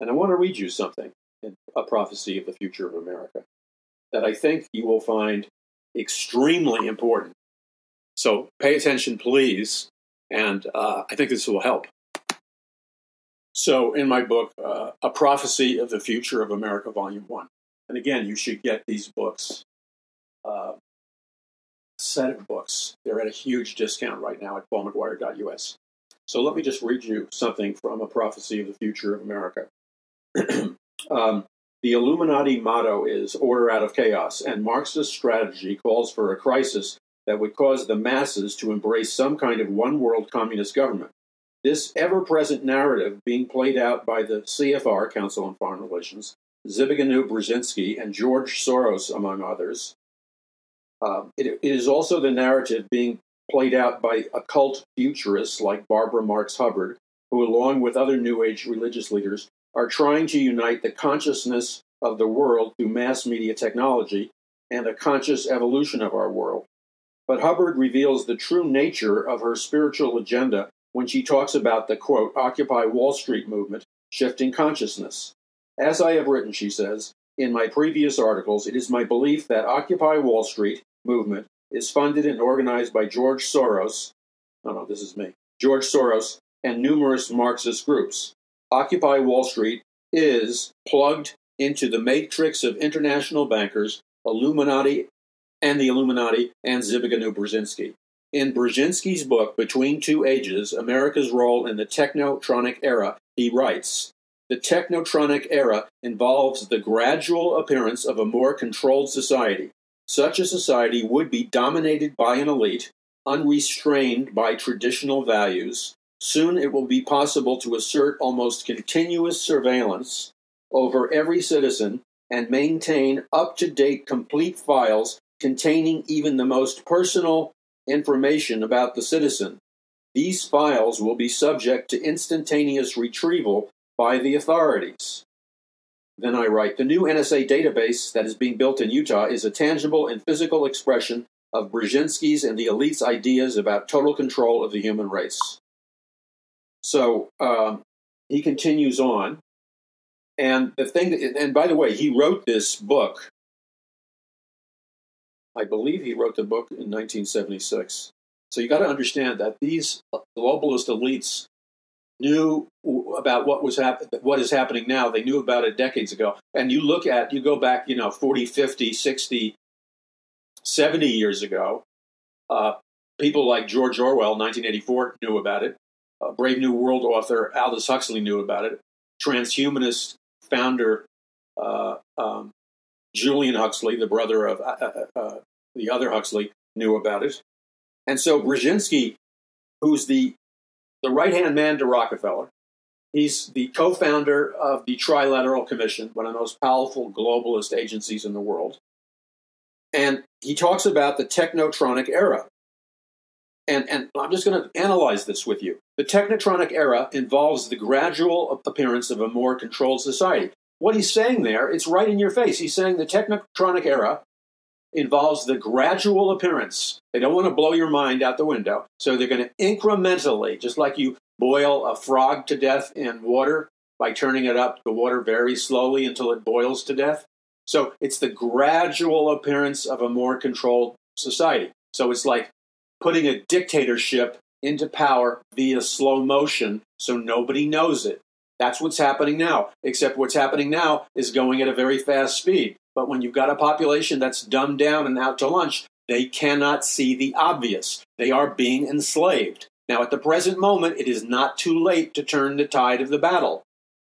And I want to read you something in A Prophecy of the Future of America that I think you will find extremely important. So pay attention, please, and I think this will help. So in my book, A Prophecy of the Future of America, Volume 1. And again, you should get these books, set of books. They're at a huge discount right now at PaulMcGuire.us. So let me just read you something from A Prophecy of the Future of America. The Illuminati motto is order out of chaos, and Marxist strategy calls for a crisis that would cause the masses to embrace some kind of one-world communist government. This ever-present narrative being played out by the CFR, Council on Foreign Relations, Zbigniew Brzezinski, and George Soros, among others. It is also the narrative being played out by occult futurists like Barbara Marx Hubbard, who, along with other New Age religious leaders, are trying to unite the consciousness of the world through mass media technology and a conscious evolution of our world. But Hubbard reveals the true nature of her spiritual agenda when she talks about the, quote, Occupy Wall Street movement, shifting consciousness. As I have written, she says, in my previous articles, it is my belief that Occupy Wall Street movement is funded and organized by George Soros, George Soros and numerous Marxist groups. Occupy Wall Street is plugged into the matrix of international bankers, Illuminati, and Zbigniew Brzezinski. In Brzezinski's book, Between Two Ages, America's Role in the Technotronic Era, he writes, the technotronic era involves the gradual appearance of a more controlled society. Such a society would be dominated by an elite, unrestrained by traditional values. Soon it will be possible to assert almost continuous surveillance over every citizen and maintain up-to-date complete files containing even the most personal information about the citizen. These files will be subject to instantaneous retrieval by the authorities. Then I write, the new NSA database that is being built in Utah is a tangible and physical expression of Brzezinski's and the elite's ideas about total control of the human race. So he continues on. And the thing, and by the way, he wrote this book. I believe he wrote the book in 1976. So you got to understand that these globalist elites knew about what is happening now. They knew about it decades ago. And you go back, 40, 50, 60, 70 years ago, people like George Orwell, 1984, knew about it. Brave New World author Aldous Huxley knew about it. Transhumanist founder Julian Huxley, the brother of the other Huxley, knew about it. And so Brzezinski, who's the right-hand man to Rockefeller, he's the co-founder of the Trilateral Commission, one of the most powerful globalist agencies in the world. And he talks about the technotronic era. And I'm just going to analyze this with you. The technotronic era involves the gradual appearance of a more controlled society. What he's saying there, it's right in your face. He's saying the technotronic era involves the gradual appearance. They don't want to blow your mind out the window. So they're going to incrementally, just like you boil a frog to death in water by turning it up, the water very slowly until it boils to death. So it's the gradual appearance of a more controlled society. So it's like putting a dictatorship into power via slow motion so nobody knows it. That's what's happening now, except what's happening now is going at a very fast speed. But when you've got a population that's dumbed down and out to lunch, they cannot see the obvious. They are being enslaved. Now, at the present moment, it is not too late to turn the tide of the battle.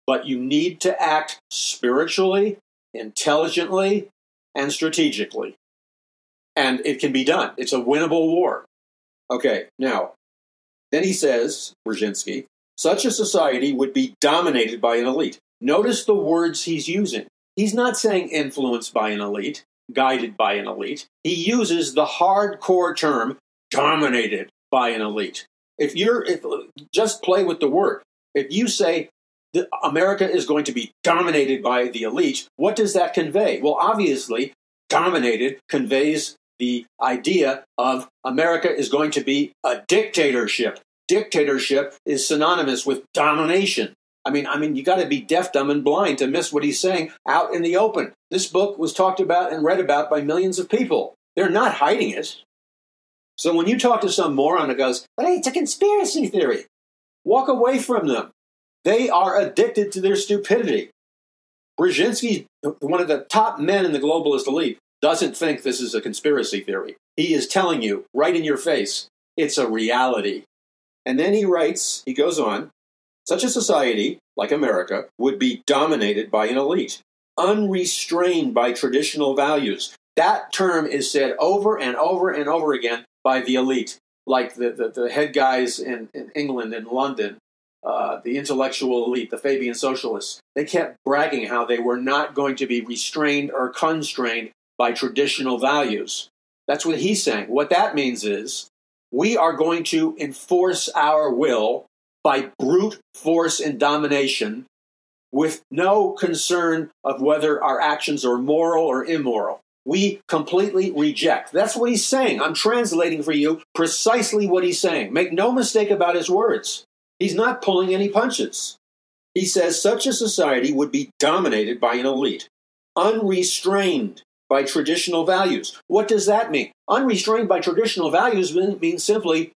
But you need to act spiritually, intelligently, and strategically. And it can be done. It's a winnable war. Okay, now, then he says, Brzezinski, such a society would be dominated by an elite. Notice the words he's using. He's not saying influenced by an elite, guided by an elite. He uses the hardcore term dominated by an elite. If just play with the word. If you say that America is going to be dominated by the elite, what does that convey? Well, obviously, dominated conveys the idea of America is going to be a dictatorship. Dictatorship is synonymous with domination. I mean, you got to be deaf, dumb, and blind to miss what he's saying out in the open. This book was talked about and read about by millions of people. They're not hiding it. So when you talk to some moron who goes, hey, it's a conspiracy theory, walk away from them. They are addicted to their stupidity. Brzezinski, one of the top men in the globalist elite, doesn't think this is a conspiracy theory. He is telling you right in your face, it's a reality. And then he writes, he goes on, such a society, like America, would be dominated by an elite, unrestrained by traditional values. That term is said over and over and over again by the elite, like the head guys in England and London, the intellectual elite, the Fabian socialists. They kept bragging how they were not going to be restrained or constrained by traditional values. That's what he's saying. What that means is we are going to enforce our will by brute force and domination with no concern of whether our actions are moral or immoral. We completely reject. That's what he's saying. I'm translating for you precisely what he's saying. Make no mistake about his words. He's not pulling any punches. He says such a society would be dominated by an elite, unrestrained by traditional values. What does that mean? Unrestrained by traditional values means simply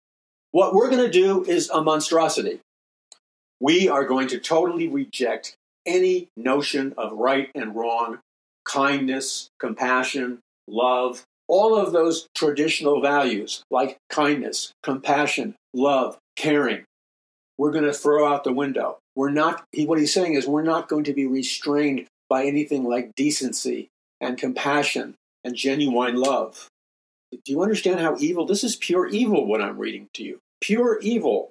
what we're going to do is a monstrosity. We are going to totally reject any notion of right and wrong, kindness, compassion, love, all of those traditional values like kindness, compassion, love, caring. We're going to throw out the window. What he's saying is we're not going to be restrained by anything like decency and compassion and genuine love. Do you understand how evil? This is pure evil, what I'm reading to you. Pure evil.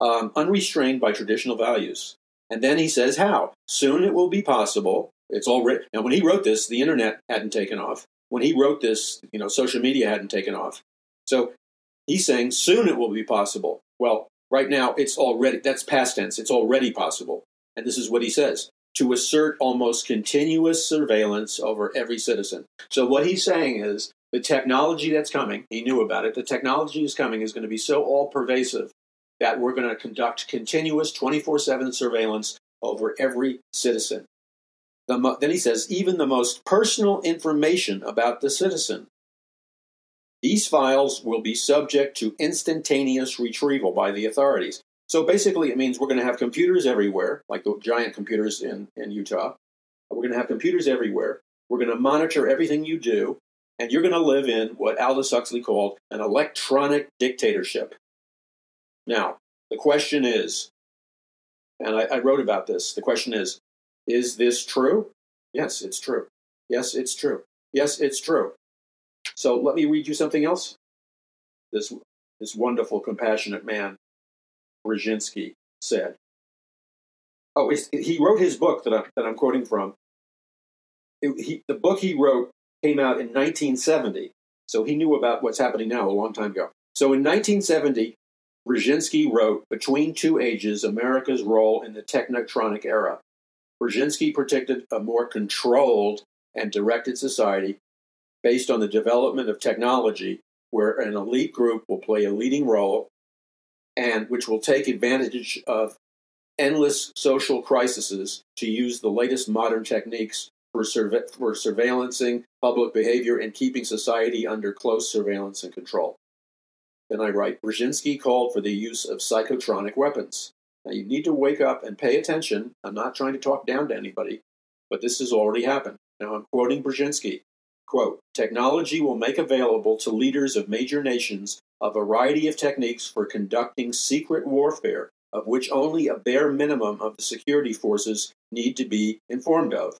Unrestrained by traditional values. And then he says how? Soon it will be possible. It's already. Now, when he wrote this, the internet hadn't taken off. When he wrote this, social media hadn't taken off. So he's saying soon it will be possible. Well, right now it's already. That's past tense. It's already possible. And this is what he says: to assert almost continuous surveillance over every citizen. So what he's saying is the technology that's coming. He knew about it. The technology is coming is going to be so all pervasive that we're going to conduct continuous 24/7 surveillance over every citizen. Then he says, even the most personal information about the citizen. These files will be subject to instantaneous retrieval by the authorities. So basically it means we're going to have computers everywhere, like the giant computers in Utah. We're going to have computers everywhere. We're going to monitor everything you do, and you're going to live in what Aldous Huxley called an electronic dictatorship. Now, the question is, and I wrote about this, the question is this true? Yes, it's true. Yes, it's true. Yes, it's true. So let me read you something else. This wonderful, compassionate man, Brzezinski, said. Oh, he wrote his book that I'm quoting from. The book he wrote came out in 1970, so he knew about what's happening now a long time ago. So in 1970, Brzezinski wrote, Between Two Ages, America's Role in the Technotronic Era. Brzezinski predicted a more controlled and directed society based on the development of technology where an elite group will play a leading role and which will take advantage of endless social crises to use the latest modern techniques for surveillancing public behavior and keeping society under close surveillance and control. Then I write, Brzezinski called for the use of psychotronic weapons. Now, you need to wake up and pay attention. I'm not trying to talk down to anybody, but this has already happened. Now, I'm quoting Brzezinski. Quote, technology will make available to leaders of major nations a variety of techniques for conducting secret warfare, of which only a bare minimum of the security forces need to be informed of.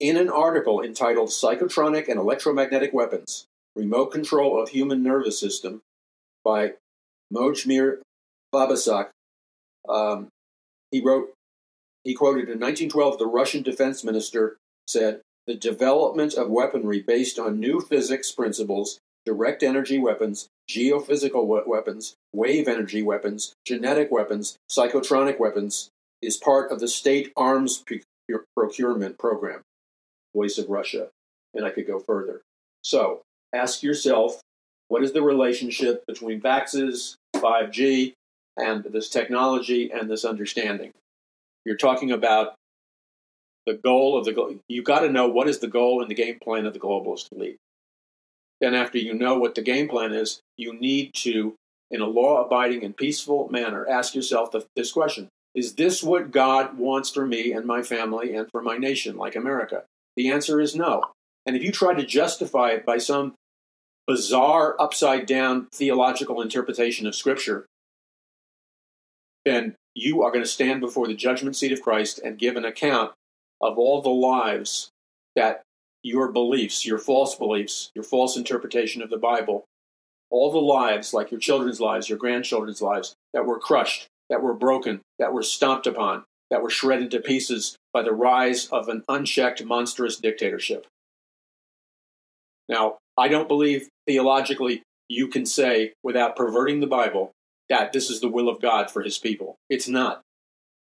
In an article entitled Psychotronic and Electromagnetic Weapons, Remote Control of Human Nervous System by Mojmir Babasak, he quoted in 1912, the Russian defense minister said, the development of weaponry based on new physics principles direct energy weapons, geophysical weapons, wave energy weapons, genetic weapons, psychotronic weapons, is part of the state arms procurement program. Voice of Russia. And I could go further. So, ask yourself, what is the relationship between vaxes, 5G, and this technology and this understanding? You're talking about the goal of the... You've got to know what is the goal and the game plan of the globalist elite. Then after you know what the game plan is, you need to, in a law-abiding and peaceful manner, ask yourself this question. Is this what God wants for me and my family and for my nation, like America? The answer is no. And if you try to justify it by some bizarre, upside-down theological interpretation of Scripture, then you are going to stand before the judgment seat of Christ and give an account of all the lives that your beliefs, your false interpretation of the Bible, all the lives, like your children's lives, your grandchildren's lives, that were crushed, that were broken, that were stomped upon, that were shredded to pieces by the rise of an unchecked, monstrous dictatorship. Now, I don't believe theologically you can say, without perverting the Bible, that this is the will of God for his people. It's not.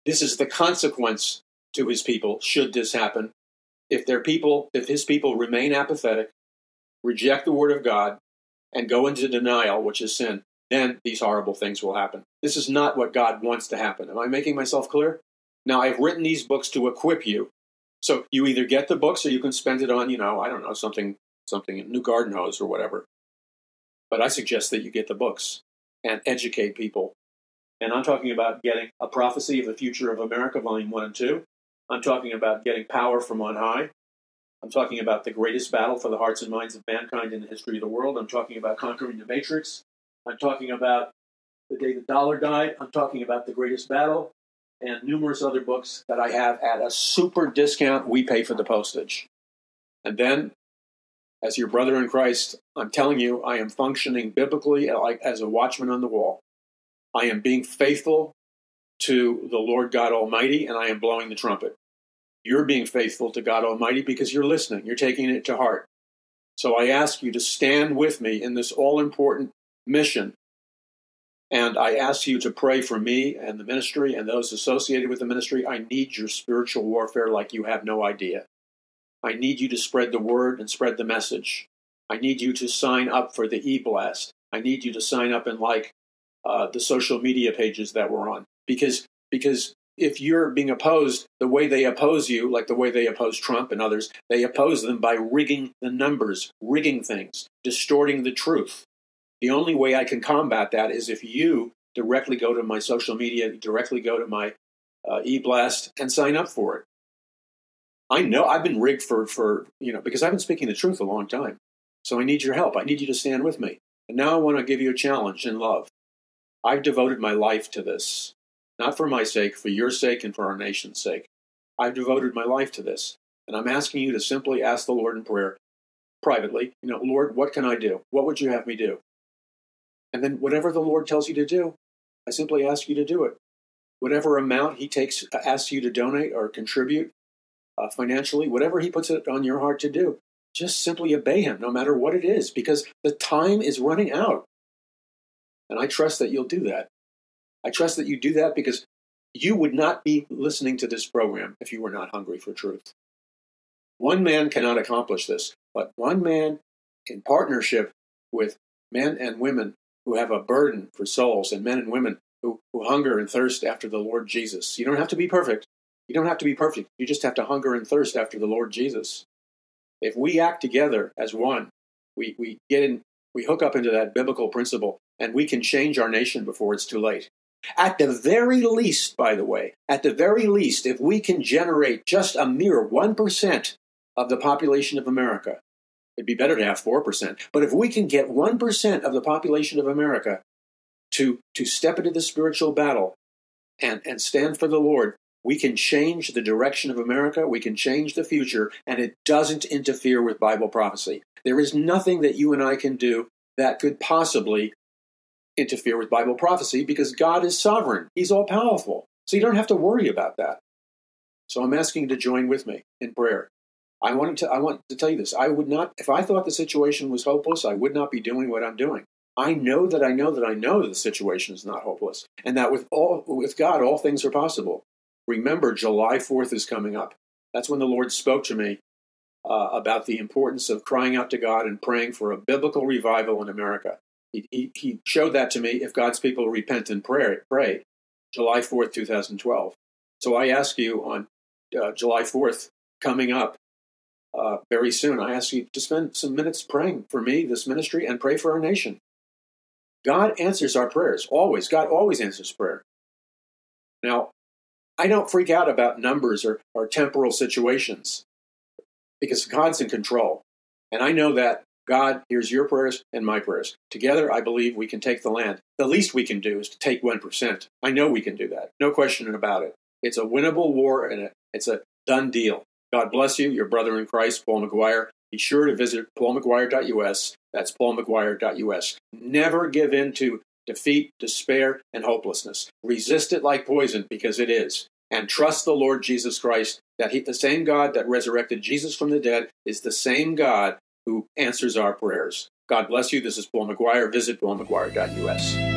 This is the consequence to his people, should this happen. If his people remain apathetic, reject the word of God, and go into denial, which is sin, then these horrible things will happen. This is not what God wants to happen. Am I making myself clear? Now, I've written these books to equip you. So you either get the books or you can spend it on, something, a new garden hose or whatever. But I suggest that you get the books and educate people. And I'm talking about getting A Prophecy of the Future of America, Volume 1 and 2. I'm talking about getting Power From On High. I'm talking about The Greatest Battle for the Hearts and Minds of Mankind in the History of the World. I'm talking about Conquering the Matrix. I'm talking about The Day the Dollar Died. I'm talking about The Greatest Battle and numerous other books that I have at a super discount. We pay for the postage. And then, as your brother in Christ, I'm telling you, I am functioning biblically like as a watchman on the wall. I am being faithful to the Lord God Almighty, and I am blowing the trumpet. You're being faithful to God Almighty because you're listening. You're taking it to heart. So I ask you to stand with me in this all-important mission. And I ask you to pray for me and the ministry and those associated with the ministry. I need your spiritual warfare like you have no idea. I need you to spread the word and spread the message. I need you to sign up for the e-blast. I need you to sign up and like the social media pages that we're on. Because if you're being opposed, the way they oppose you, like the way they oppose Trump and others, they oppose them by rigging the numbers, rigging things, distorting the truth. The only way I can combat that is if you directly go to my social media, directly go to my e-blast and sign up for it. I know I've been rigged for because I've been speaking the truth a long time. So I need your help. I need you to stand with me. And now I want to give you a challenge in love. I've devoted my life to this, not for my sake, for your sake and for our nation's sake. I've devoted my life to this. And I'm asking you to simply ask the Lord in prayer privately, Lord, what can I do? What would you have me do? And then whatever the Lord tells you to do, I simply ask you to do it. Whatever amount he asks you to donate or contribute, financially, whatever he puts it on your heart to do, just simply obey him, no matter what it is, because the time is running out. And I trust that you'll do that. I trust that you do that because you would not be listening to this program if you were not hungry for truth. One man cannot accomplish this, but one man in partnership with men and women who have a burden for souls and men and women who hunger and thirst after the Lord Jesus. You don't have to be perfect. You don't have to be perfect. You just have to hunger and thirst after the Lord Jesus. If we act together as one, we get in, we hook up into that biblical principle, and we can change our nation before it's too late. At the very least, by the way, at the very least, if we can generate just a mere 1% of the population of America, it'd be better to have 4%, but if we can get 1% of the population of America to step into the spiritual battle and stand for the Lord, we can change the direction of America. We can change the future, and it doesn't interfere with Bible prophecy. There is nothing that you and I can do that could possibly interfere with Bible prophecy because God is sovereign. He's all-powerful. So you don't have to worry about that. So I'm asking you to join with me in prayer. I want to tell you this. I would not, if I thought the situation was hopeless, I would not be doing what I'm doing. I know that the situation is not hopeless, and that with God, all things are possible. Remember, July 4th is coming up. That's when the Lord spoke to me about the importance of crying out to God and praying for a biblical revival in America. He showed that to me. If God's people repent and pray, July 4th, 2012. So I ask you on July 4th coming up very soon, I ask you to spend some minutes praying for me, this ministry, and pray for our nation. God answers our prayers, always. God always answers prayer. Now, I don't freak out about numbers or temporal situations because God's in control. And I know that God hears your prayers and my prayers. Together, I believe we can take the land. The least we can do is to take 1%. I know we can do that. No question about it. It's a winnable war, and it's a done deal. God bless you, your brother in Christ, Paul McGuire. Be sure to visit PaulMcGuire.us. That's PaulMcGuire.us. Never give in to defeat, despair, and hopelessness. Resist it like poison, because it is. And trust the Lord Jesus Christ, that the same God that resurrected Jesus from the dead is the same God who answers our prayers. God bless you. This is Paul McGuire. Visit PaulMcGuire.us.